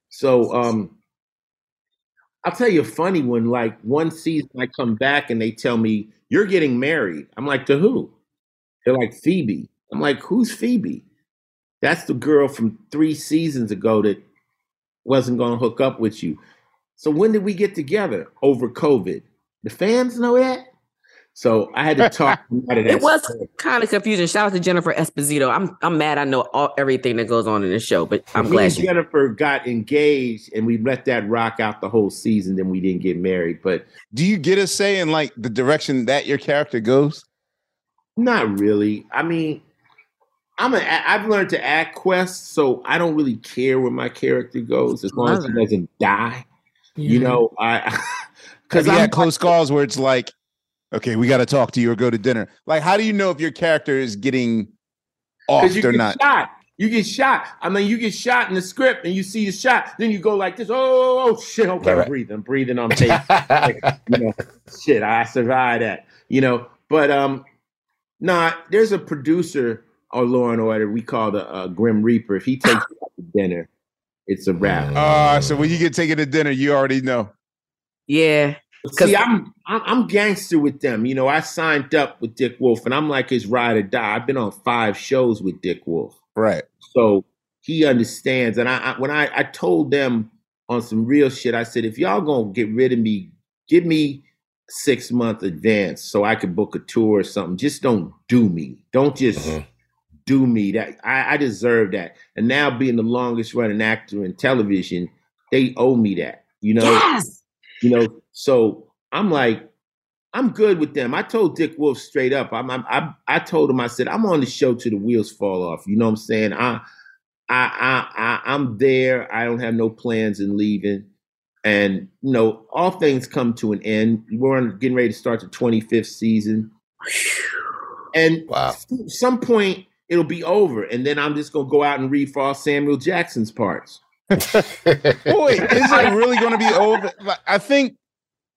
So um, I'll tell you a funny one. Like one season I come back and they tell me, you're getting married. I'm like, to who? They're like, Phoebe. I'm like, who's Phoebe? That's the girl from three seasons ago that wasn't going to hook up with you. So when did we get together? Over COVID. The fans know that? So I had to talk out of that. It was kind of confusing. Shout out to Jennifer Esposito. I'm I'm mad. I know all, everything that goes on in this show, but I'm Me glad and you. Jennifer got engaged, and we let that rock out the whole season. Then we didn't get married. But do you get a say in like the direction that your character goes? Not really. I mean, I'm a. I've learned to act Quest, so I don't really care where my character goes as long as he doesn't die. Yeah. You know, I because I had close calls where it's like. Okay, we got to talk to you or go to dinner. Like, how do you know if your character is getting off or not? Shot. You get shot. I mean, you get shot in the script and you see the shot. Then you go like this. Oh, oh, oh shit. Okay, right, right. I'm breathing. I'm breathing on tape. Like, you know, shit, I survived that. You know, but um, nah, there's a producer on Law and Order we call the uh, Grim Reaper. If he takes you out to dinner, it's a wrap. Oh, uh, so when you get taken to dinner, you already know. Yeah. See, I'm, I'm I'm gangster with them. You know, I signed up with Dick Wolf, and I'm like his ride or die. I've been on five shows with Dick Wolf. Right. So he understands. And I, I when I, I told them on some real shit, I said, if y'all going to get rid of me, give me six-month advance so I could book a tour or something. Just don't do me. Don't just mm-hmm. do me. That I, I deserve that. And now being the longest-running actor in television, they owe me that. You know? Yes! You know, so I'm like, I'm good with them. I told Dick Wolf straight up. I'm, I'm, I, I told him, I said, I'm on the show till the wheels fall off. You know what I'm saying? I, I, I, I, I'm there. I don't have no plans in leaving. And you know, all things come to an end. We're on, getting ready to start the twenty-fifth season, and wow. at some point it'll be over. And then I'm just gonna go out and read for all Samuel Jackson's parts. Boy, is it really going to be over? I think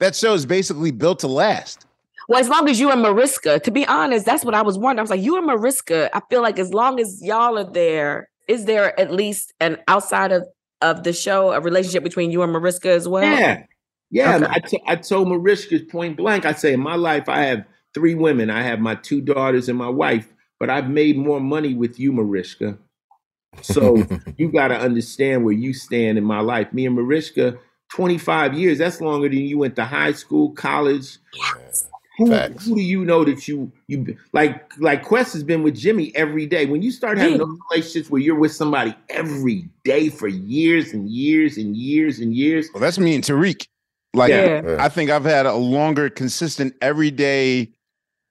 that show is basically built to last. Well, as long as you and Mariska, to be honest, that's what I was wondering. I was like, you and Mariska, I feel like as long as y'all are there, is there at least an outside of, of the show, a relationship between you and Mariska as well? Yeah. Yeah. Okay. I, t- I told Mariska point blank, I say in my life, I have three women. I have my two daughters and my wife, but I've made more money with you, Mariska. So you got to understand where you stand in my life. Me and Mariska, twenty-five years, that's longer than you went to high school, college. Yes. Who, who do you know that you, you like, like Quest has been with Jimmy every day. When you start having those relationships where you're with somebody every day for years and years and years and years. Well, that's me and Tariq. Like, yeah. I think I've had a longer, consistent, everyday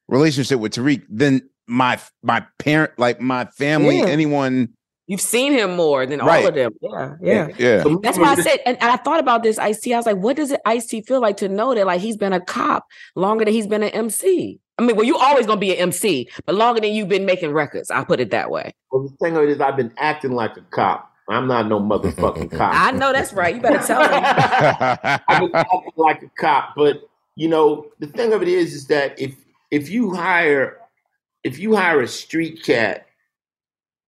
relationship with Tariq than my, my parent, like my family, yeah. anyone You've seen him more than right. all of them. Yeah, yeah. yeah. yeah. That's why I said, and I thought about this Ice-T. I was like, what does it Ice-T feel like to know that like he's been a cop longer than he's been an M C? I mean, well, you always going to be an M C, but longer than you've been making records. I put it that way. Well, the thing of it is I've been acting like a cop. I'm not no motherfucking cop. I know that's right. You better tell me. I've been acting like a cop, but you know, the thing of it is, is that if if you hire if you hire a street cat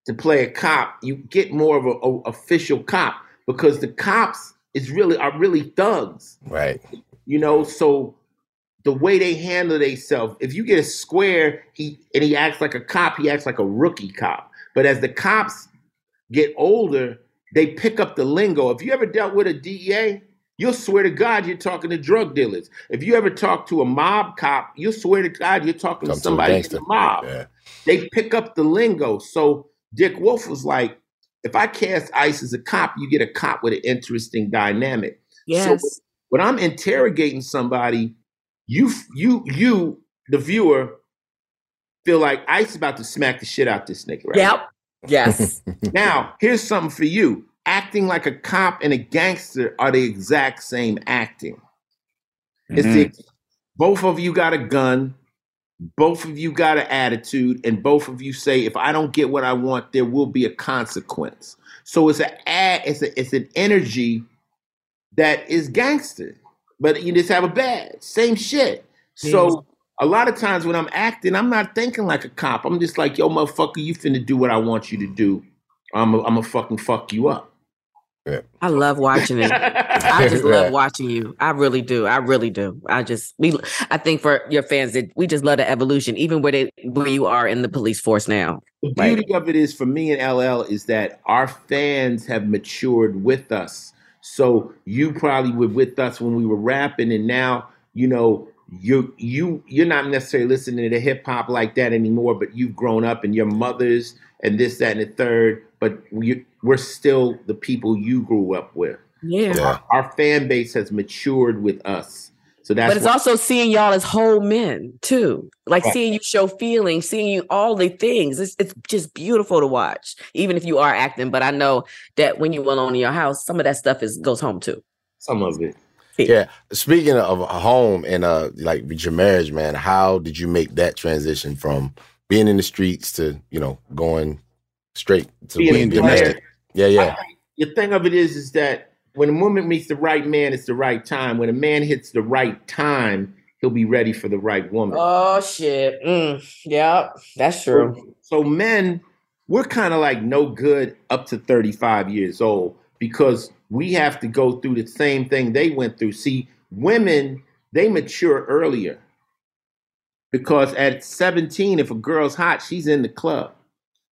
to play a cop, you get more of a, a official cop because the cops is really are really thugs, right? You know, so the way they handle themselves. If you get a square, he and he acts like a cop. He acts like a rookie cop. But as the cops get older, they pick up the lingo. If you ever dealt with a D E A, you'll swear to God you're talking to drug dealers. If you ever talk to a mob cop, you'll swear to God you're talking Come to somebody in the mob. Yeah. They pick up the lingo. So Dick Wolf was like, if I cast Ice as a cop, you get a cop with an interesting dynamic. Yes. So when I'm interrogating somebody, you, you, you, the viewer, feel like Ice about to smack the shit out this nigga, right? Yep. Yes. Now, here's something for you. Acting like a cop and a gangster are the exact same acting. It's mm-hmm. the, both of you got a gun, both of you got an attitude, and both of you say, "If I don't get what I want, there will be a consequence." So it's a it's a, it's an energy that is gangster, but you just have a bad same shit. Mm-hmm. So a lot of times when I'm acting, I'm not thinking like a cop. I'm just like, "Yo, motherfucker, you finna do what I want you to do. I'm a, I'm a fucking fuck you up." I love watching it. I just love watching you. I really do. I really do. I just we. I think for your fans that we just love the evolution, even where they where you are in the police force now. The beauty right? of it is for me and L L is that our fans have matured with us. So you probably were with us when we were rapping, and now you know you you you're not necessarily listening to hip hop like that anymore. But you've grown up, and your mothers and this, that, and the third. But we, we're still the people you grew up with. Yeah. So our, our fan base has matured with us. So that's But it's also seeing y'all as whole men, too. Like right. seeing you show feelings, seeing you all the things. It's, it's just beautiful to watch, even if you are acting. But I know that when you went on in your house, some of that stuff is goes home, too. Some of it. Yeah. yeah. Speaking of home and uh, like your marriage, man, how did you make that transition from being in the streets to, you know, going straight to being domestic? Yeah, yeah. I, the thing of it is, is that when a woman meets the right man, it's the right time. When a man hits the right time, he'll be ready for the right woman. Oh, shit. Mm, yeah, that's true. So, so men, we're kind of like no good up to thirty-five years old because we have to go through the same thing they went through. See, women, they mature earlier because at seventeen, if a girl's hot, she's in the club.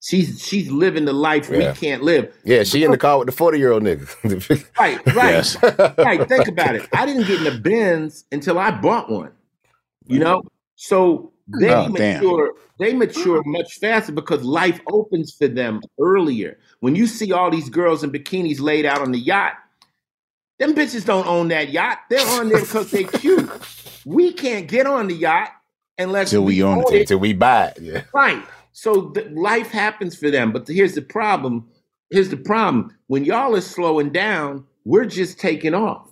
She's she's living the life yeah. we can't live. Yeah, she in the car with the forty-year-old nigga. right, right, yes. right. Think about it. I didn't get in the Benz until I bought one. You know, so they oh, mature. Damn. They mature much faster because life opens for them earlier. When you see all these girls in bikinis laid out on the yacht, them bitches don't own that yacht. They're on there because they cute. We can't get on the yacht unless till we, we own it, it. Till we buy it. Yeah. Right. So the, life happens for them. But the, here's the problem. Here's the problem. When y'all are slowing down, we're just taking off.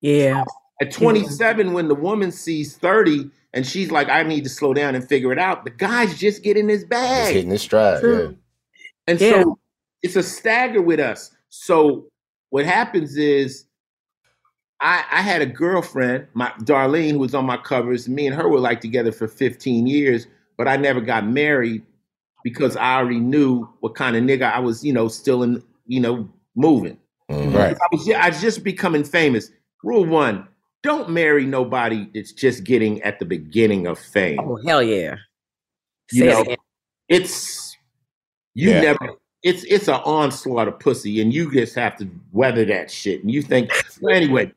Yeah. At twenty-seven, yeah. when the woman sees thirty and she's like, I need to slow down and figure it out. The guy's just getting his bag. Just hitting his stride. Yeah. And yeah. so it's a stagger with us. So what happens is I, I had a girlfriend, my Darlene, who was on my covers. Me and her were like together for fifteen years. But I never got married because I already knew what kind of nigga I was, you know, still in, you know, moving. Mm, right. I was, I was just becoming famous. Rule one, don't marry nobody that's just getting at the beginning of fame. Oh, hell yeah. You Say know, it it's, you yeah. never, it's, it's an onslaught of pussy and you just have to weather that shit. And you think, well, anyway.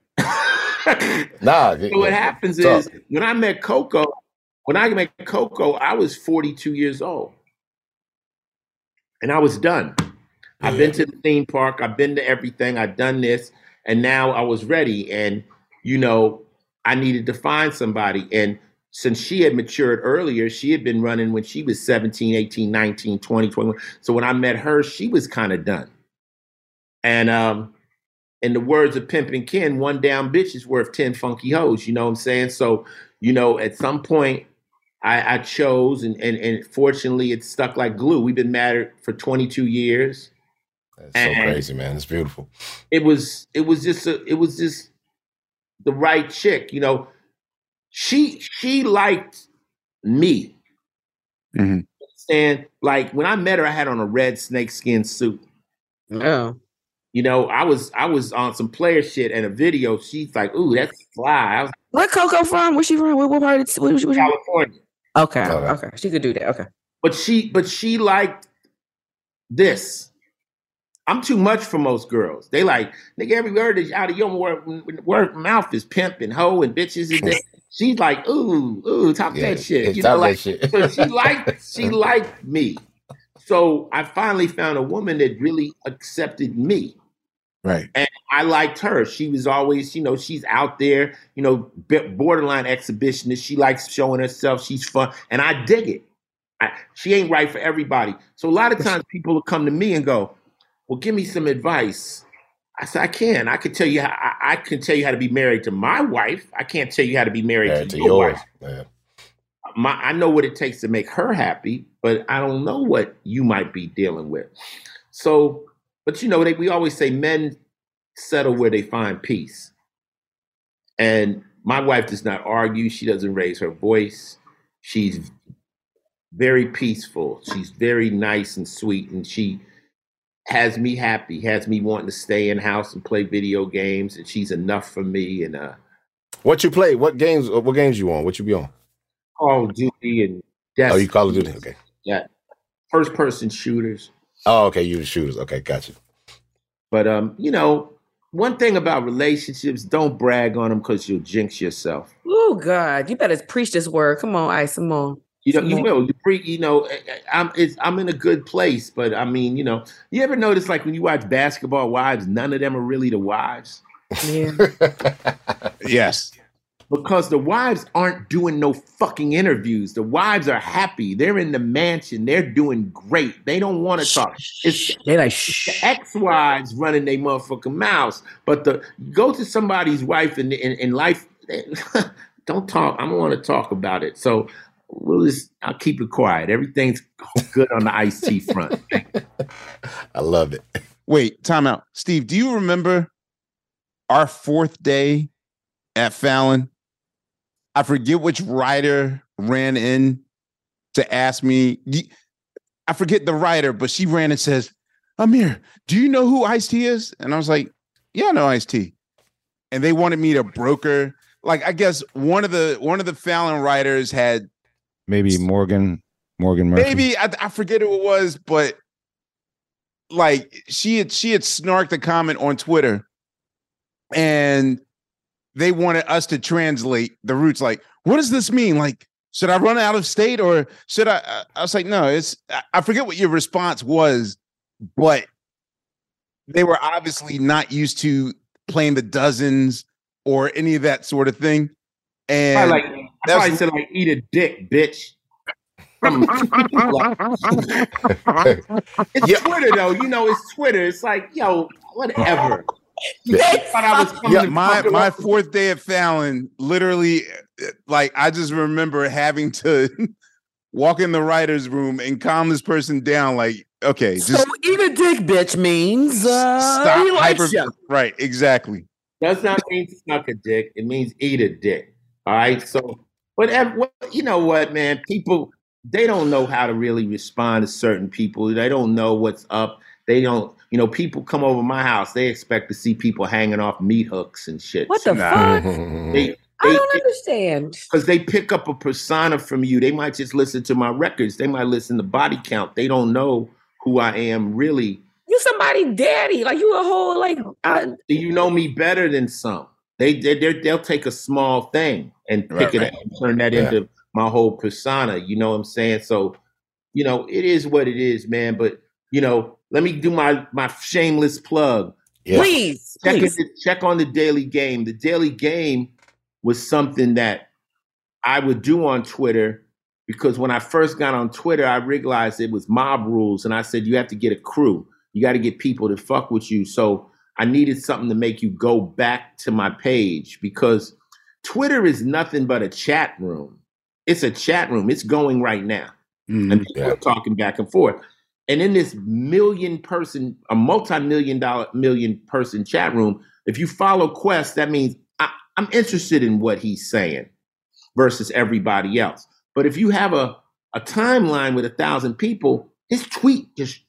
nah. So what happens is tough. when I met Coco, When I met Coco, I was forty-two years old. And I was done. Yeah. I've been to the theme park. I've been to everything. I've done this. And now I was ready. And, you know, I needed to find somebody. And since she had matured earlier, she had been running when she was seventeen, eighteen, nineteen, twenty, twenty-one. So when I met her, she was kind of done. And um, in the words of Pimp and Ken, one down bitch is worth ten funky hoes. You know what I'm saying? So, you know, at some point I, I chose and, and, and fortunately it stuck like glue. We've been married for twenty-two years. That's and so crazy, man. It's beautiful. It was, it was just, a, it was just the right chick, you know. She she liked me. Mm-hmm. You understand? Like when I met her, I had on a red snakeskin suit. Oh, you know, I was I was on some player shit and a video. She's like, "Ooh, that's fly." I was, where Coco from? Where's she from? What part of California? Okay, oh, okay, she could do that. Okay, but she but she liked this. I'm too much for most girls. They like, nigga, every word is out of your word, word mouth is pimp and hoe and bitches and that. She's like, ooh, ooh, talk yeah, that shit. You know, like, shit. So she liked, she liked me. So I finally found a woman that really accepted me. Right. And I liked her. She was always, you know, she's out there, you know, borderline exhibitionist. She likes showing herself. She's fun. And I dig it. I, she ain't right for everybody. So a lot of times people will come to me and go, well, give me some advice. I said, I can. I can tell you how I, I can tell you how to be married to my wife. I can't tell you how to be married, married to, to your wife. Yeah. My, I know what it takes to make her happy, but I don't know what you might be dealing with. So, but you know, they, we always say men settle where they find peace. And my wife does not argue. She doesn't raise her voice. She's very peaceful. She's very nice and sweet, and she has me happy, has me wanting to stay in house and play video games, and she's enough for me. And uh, what you play? What games? What games you on? What you be on? Call of Duty and Destiny. Oh, you Call of Duty? Okay. Yeah, first person shooters. Oh, okay, you the shooters. Okay, gotcha. But um, you know, one thing about relationships, don't brag on them because you'll jinx yourself. Oh God, you better preach this word. Come on, Ice, come on. You know, you will. You, pre, you know, I'm. It's, I'm in a good place, but I mean, you know, you ever notice like when you watch Basketball Wives, none of them are really the wives. Yeah. Yes, because the wives aren't doing no fucking interviews. The wives are happy. They're in the mansion. They're doing great. They don't want to talk. It's they like it's the ex-wives running their motherfucking mouths. But the go to somebody's wife and in, in, in life, they, don't talk. I don't want to talk about it. So. We'll just, I'll keep it quiet. Everything's good on the Ice-T front. I love it. Wait, time out. Steve, do you remember our fourth day at Fallon? I forget which writer ran in to ask me. I forget the writer, but she ran and says, Amir, do you know who Ice-T is? And I was like, yeah, I know Ice-T. And they wanted me to broker. Like, I guess one of the one of the Fallon writers had Maybe Morgan, Morgan Murphy. Maybe I, I forget who it was, but like she had she had snarked a comment on Twitter, and they wanted us to translate the roots. Like, what does this mean? Like, should I run out of state or should I? I was like, no. It's I forget what your response was, but they were obviously not used to playing the dozens or any of that sort of thing, and I like. I probably said, like, eat a dick, bitch. It's Twitter, though. You know, it's Twitter. It's like, yo, whatever. I thought I was coming yeah, my my up. Fourth day at Fallon, literally, like, I just remember having to walk in the writer's room and calm this person down. Like, okay. Just so eat a dick, bitch means uh, stop hyper. Right, exactly. Does not mean suck a dick. It means eat a dick. All right, so, but you know what, man? People, they don't know how to really respond to certain people. They don't know what's up. They don't, you know, people come over my house. They expect to see people hanging off meat hooks and shit. What the fuck? They, they, I don't understand. Because they pick up a persona from you. They might just listen to my records. They might listen to Body Count. They don't know who I am really. You somebody daddy. Like, you a whole, like. I, you know me better than some. They, they, they'll take a small thing and pick right, it right. up and turn that yeah. into my whole persona. You know what I'm saying? So, you know, it is what it is, man. But, you know, let me do my, my shameless plug. Yeah. Please, check, please. It, check on the Daily Game. The Daily Game was something that I would do on Twitter, because when I first got on Twitter, I realized it was mob rules. And I said, you have to get a crew. You got to get people to fuck with you. So I needed something to make you go back to my page, because Twitter is nothing but a chat room. It's a chat room. It's going right now. Mm, and people yeah. are talking back and forth. And in this million person, a multi-million dollar, million person chat room, if you follow Quest, that means I, I'm interested in what he's saying versus everybody else. But if you have a, a timeline with a thousand people, his tweet just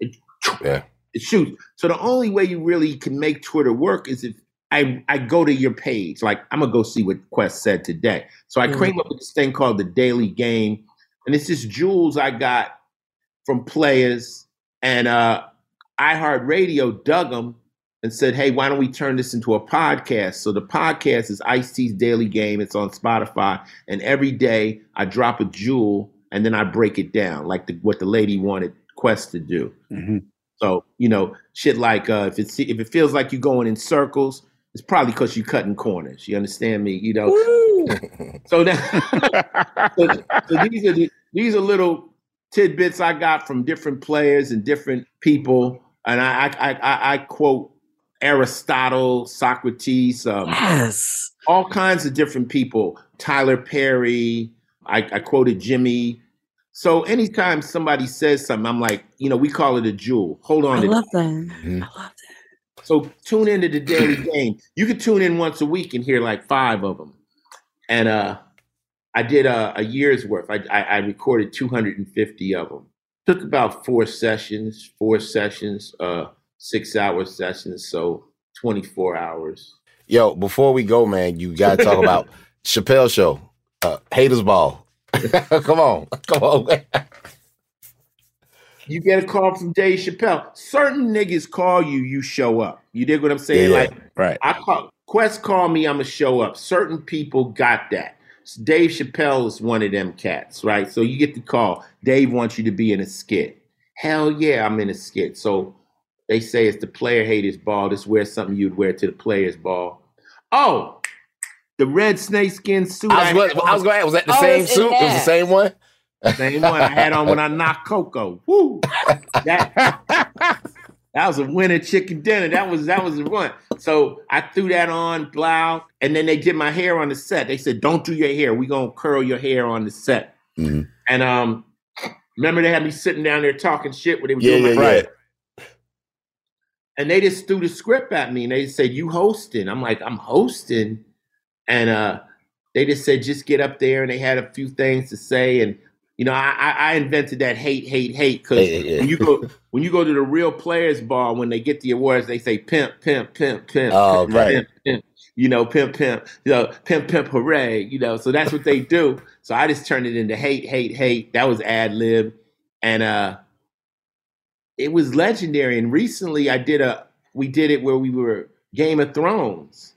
it, yeah. it shoots. So the only way you really can make Twitter work is if I, I go to your page. Like, I'm gonna go see what Quest said today. So I mm. came up with this thing called the Daily Game, and it's just jewels I got from players, and uh, iHeartRadio dug them and said, hey, why don't we turn this into a podcast? So the podcast is Ice-T's Daily Game. It's on Spotify, and every day I drop a jewel and then I break it down, like the, what the lady wanted Quest to do. Mm-hmm. So, you know, shit like uh, if, it's, if it feels like you're going in circles, it's probably because you're cutting corners. You understand me? You know? Woo! so, that, so, so these are the, these are little tidbits I got from different players and different people. And I, I, I, I quote Aristotle, Socrates, um, yes. all kinds of different people. Tyler Perry, I, I quoted Jimmy. So anytime somebody says something, I'm like, you know, we call it a jewel. Hold on. I to love that. Mm-hmm. I love that. So tune into the Daily Game. You can tune in once a week and hear like five of them. And uh, I did a, a year's worth. I, I, I recorded two hundred fifty of them. Took about four sessions, four sessions, uh, six-hour sessions, so twenty-four hours. Yo, before we go, man, you got to talk about Chappelle Show, uh, Haters Ball. Come on. Come on. You get a call from Dave Chappelle. Certain niggas call you, you show up. You dig what I'm saying? Yeah, like, right. I call, Quest called me, I'm going to show up. Certain people got that. So Dave Chappelle is one of them cats, right? So you get the call. Dave wants you to be in a skit. Hell yeah, I'm in a skit. So they say it's the player haters ball. This wear something you'd wear to the players ball. Oh, the red snakeskin suit. I was, I was going to ask, was that the oh, same suit? It was the same one? Same one I had on when I knocked Coco. Woo! That, that was a winner chicken dinner. That was that was the one. So I threw that on, blow, and then they did my hair on the set. They said, don't do your hair. We're going to curl your hair on the set. Mm-hmm. And um, remember they had me sitting down there talking shit when they were yeah, doing my hair. Yeah, and they just threw the script at me and they said, you hosting? I'm like, I'm hosting. And uh, they just said, just get up there. And they had a few things to say. And, you know, I, I invented that hate, hate, hate. Because yeah, yeah. when you go when you go to the real players bar, when they get the awards, they say pimp, pimp, pimp, pimp. Oh, pimp, right. Pimp, pimp, you know, pimp, pimp, you know, pimp, pimp, hooray. You know, so that's what they do. So I just turned it into hate, hate, hate. That was ad lib. And uh it was legendary. And recently I did a, we did it where we were Game of Thrones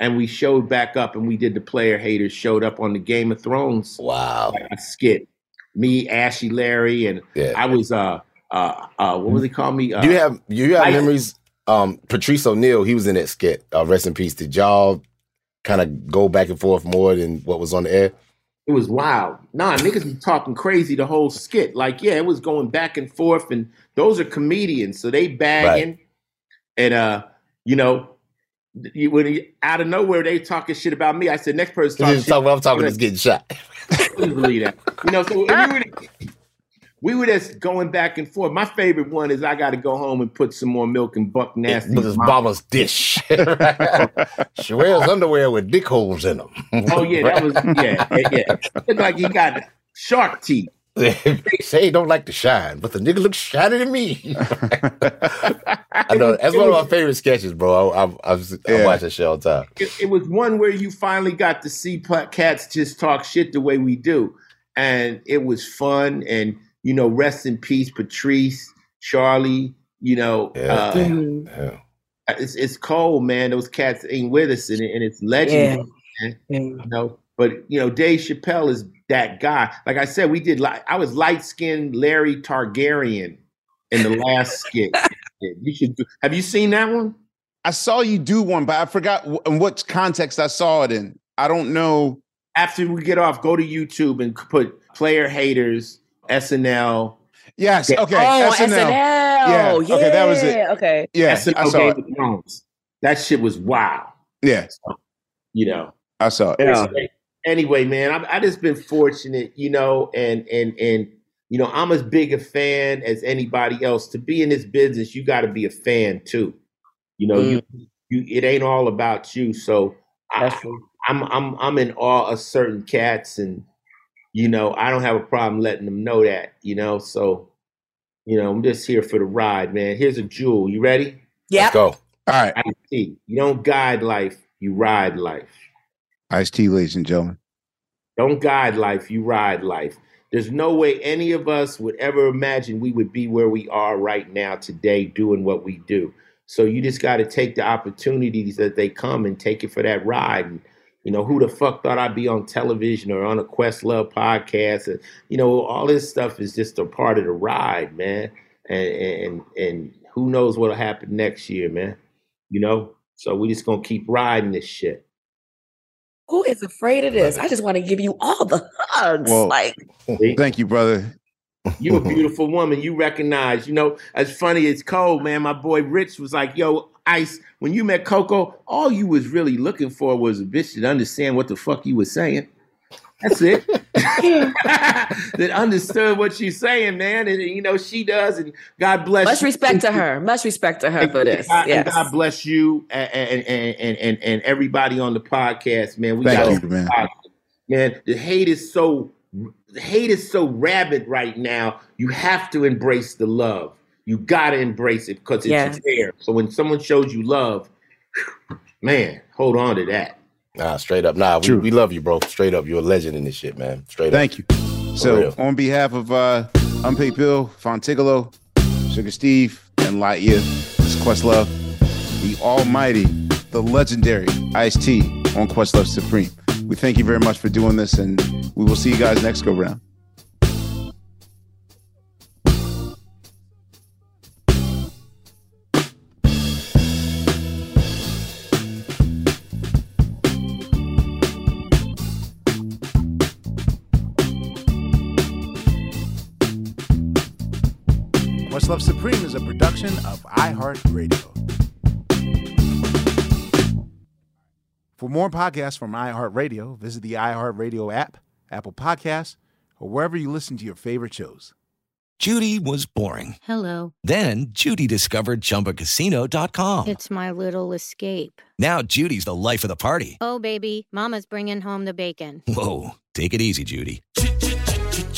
and we showed back up and we did the player haters showed up on the Game of Thrones. Wow. Like a skit. Me, Ashy Larry. And yeah. I was, uh, uh, uh, what was he called me? Uh, do you have, you have I, memories? Um, Patrice O'Neal, he was in that skit. Uh, rest in peace. Did y'all kind of go back and forth more than what was on the air? It was wild. Nah, niggas be talking crazy the whole skit. Like, yeah, it was going back and forth. And those are comedians, so they bagging. Right. And, uh, you know, you, when you, out of nowhere, they talking shit about me. I said, next person talking shit. Talk, I'm talking is getting shot. Believe that. You know, so we were, we were just going back and forth. My favorite one is I got to go home and put some more milk in Buck Nasty's mama's, mama's dish. She wears underwear with dick holes in them. Oh, yeah, that was, yeah, yeah, yeah. Looked like he got shark teeth. Say he don't like to shine, but the nigga looks shiny to me. I know that's one of my favorite sketches, bro. I, I, I, yeah. I watch that shit all the time. It, it was one where you finally got to see cats just talk shit the way we do, and it was fun. And you know, rest in peace, Patrice, Charlie. You know, yeah. Uh, yeah. it's it's cold, man. Those cats ain't with us, and, and it's legendary. Yeah. Yeah. You know, but you know, Dave Chappelle is that guy. Like I said, we did, I was light-skinned Larry Targaryen in the last skit. You should do, have you seen that one? I saw you do one, but I forgot w- in what context I saw it in. I don't know after we get off, go to YouTube and put Player Haters, S N L. Yes. Okay. Oh, S N L. S N L. Yeah. Yeah. Okay, that was it. Okay. Yeah. S N L I saw Game it. That shit was wild. Yeah. So, you know. I saw it. Yeah. Anyway, man, I've, I've just been fortunate, you know, and and and you know, I'm as big a fan as anybody else. To be in this business, you got to be a fan too. You know, mm. you you it ain't all about you. So I, I'm I'm I'm in awe of certain cats, and you know, I don't have a problem letting them know that. You know, so you know, I'm just here for the ride, man. Here's a jewel. You ready? Yeah. Let's go. All right. Ice-T. You don't guide life, you ride life. Ice-T, ladies and gentlemen. Don't guide life, you ride life. There's no way any of us would ever imagine we would be where we are right now today doing what we do. So you just got to take the opportunities that they come and take it for that ride. And, you know, who the fuck thought I'd be on television or on a Questlove podcast? And, you know, all this stuff is just a part of the ride, man. And, and, and who knows what'll happen next year, man. You know, so we just going to keep riding this shit. Who is afraid of this? I just want to give you all the hugs. Well, like, thank you, brother. You a beautiful woman. You recognize, you know, as funny as cold, man. My boy Rich was like, yo, Ice, when you met Coco, all you was really looking for was a bitch that understand what the fuck you was saying. That's it. That understood what she's saying, man. And, you know, she does. And God bless you. Much respect to her. Much respect to her for this. And God bless you and and, and, and, and everybody on the podcast, man. We got you, man. Man, the hate is so the hate is so rabid right now. You have to embrace the love. You got to embrace it because it's there. So when someone shows you love, man, hold on to that. Nah, straight up. Nah, we, we love you, bro. Straight up. You're a legend in this shit, man. Straight Thank up. Thank you. For so real. On behalf of uh, Unpaid Bill, Fontigolo, Sugar Steve, and Lightyear, this is Questlove, the almighty, the legendary Ice-T on Questlove Supreme. We thank you very much for doing this, and we will see you guys next go round. Questlove Supreme is a production of iHeartRadio. For more podcasts from iHeartRadio, visit the iHeartRadio app, Apple Podcasts, or wherever you listen to your favorite shows. Judy was boring. Hello. Then Judy discovered Chumba Casino dot com. It's my little escape. Now Judy's the life of the party. Oh, baby, mama's bringing home the bacon. Whoa, take it easy, Judy.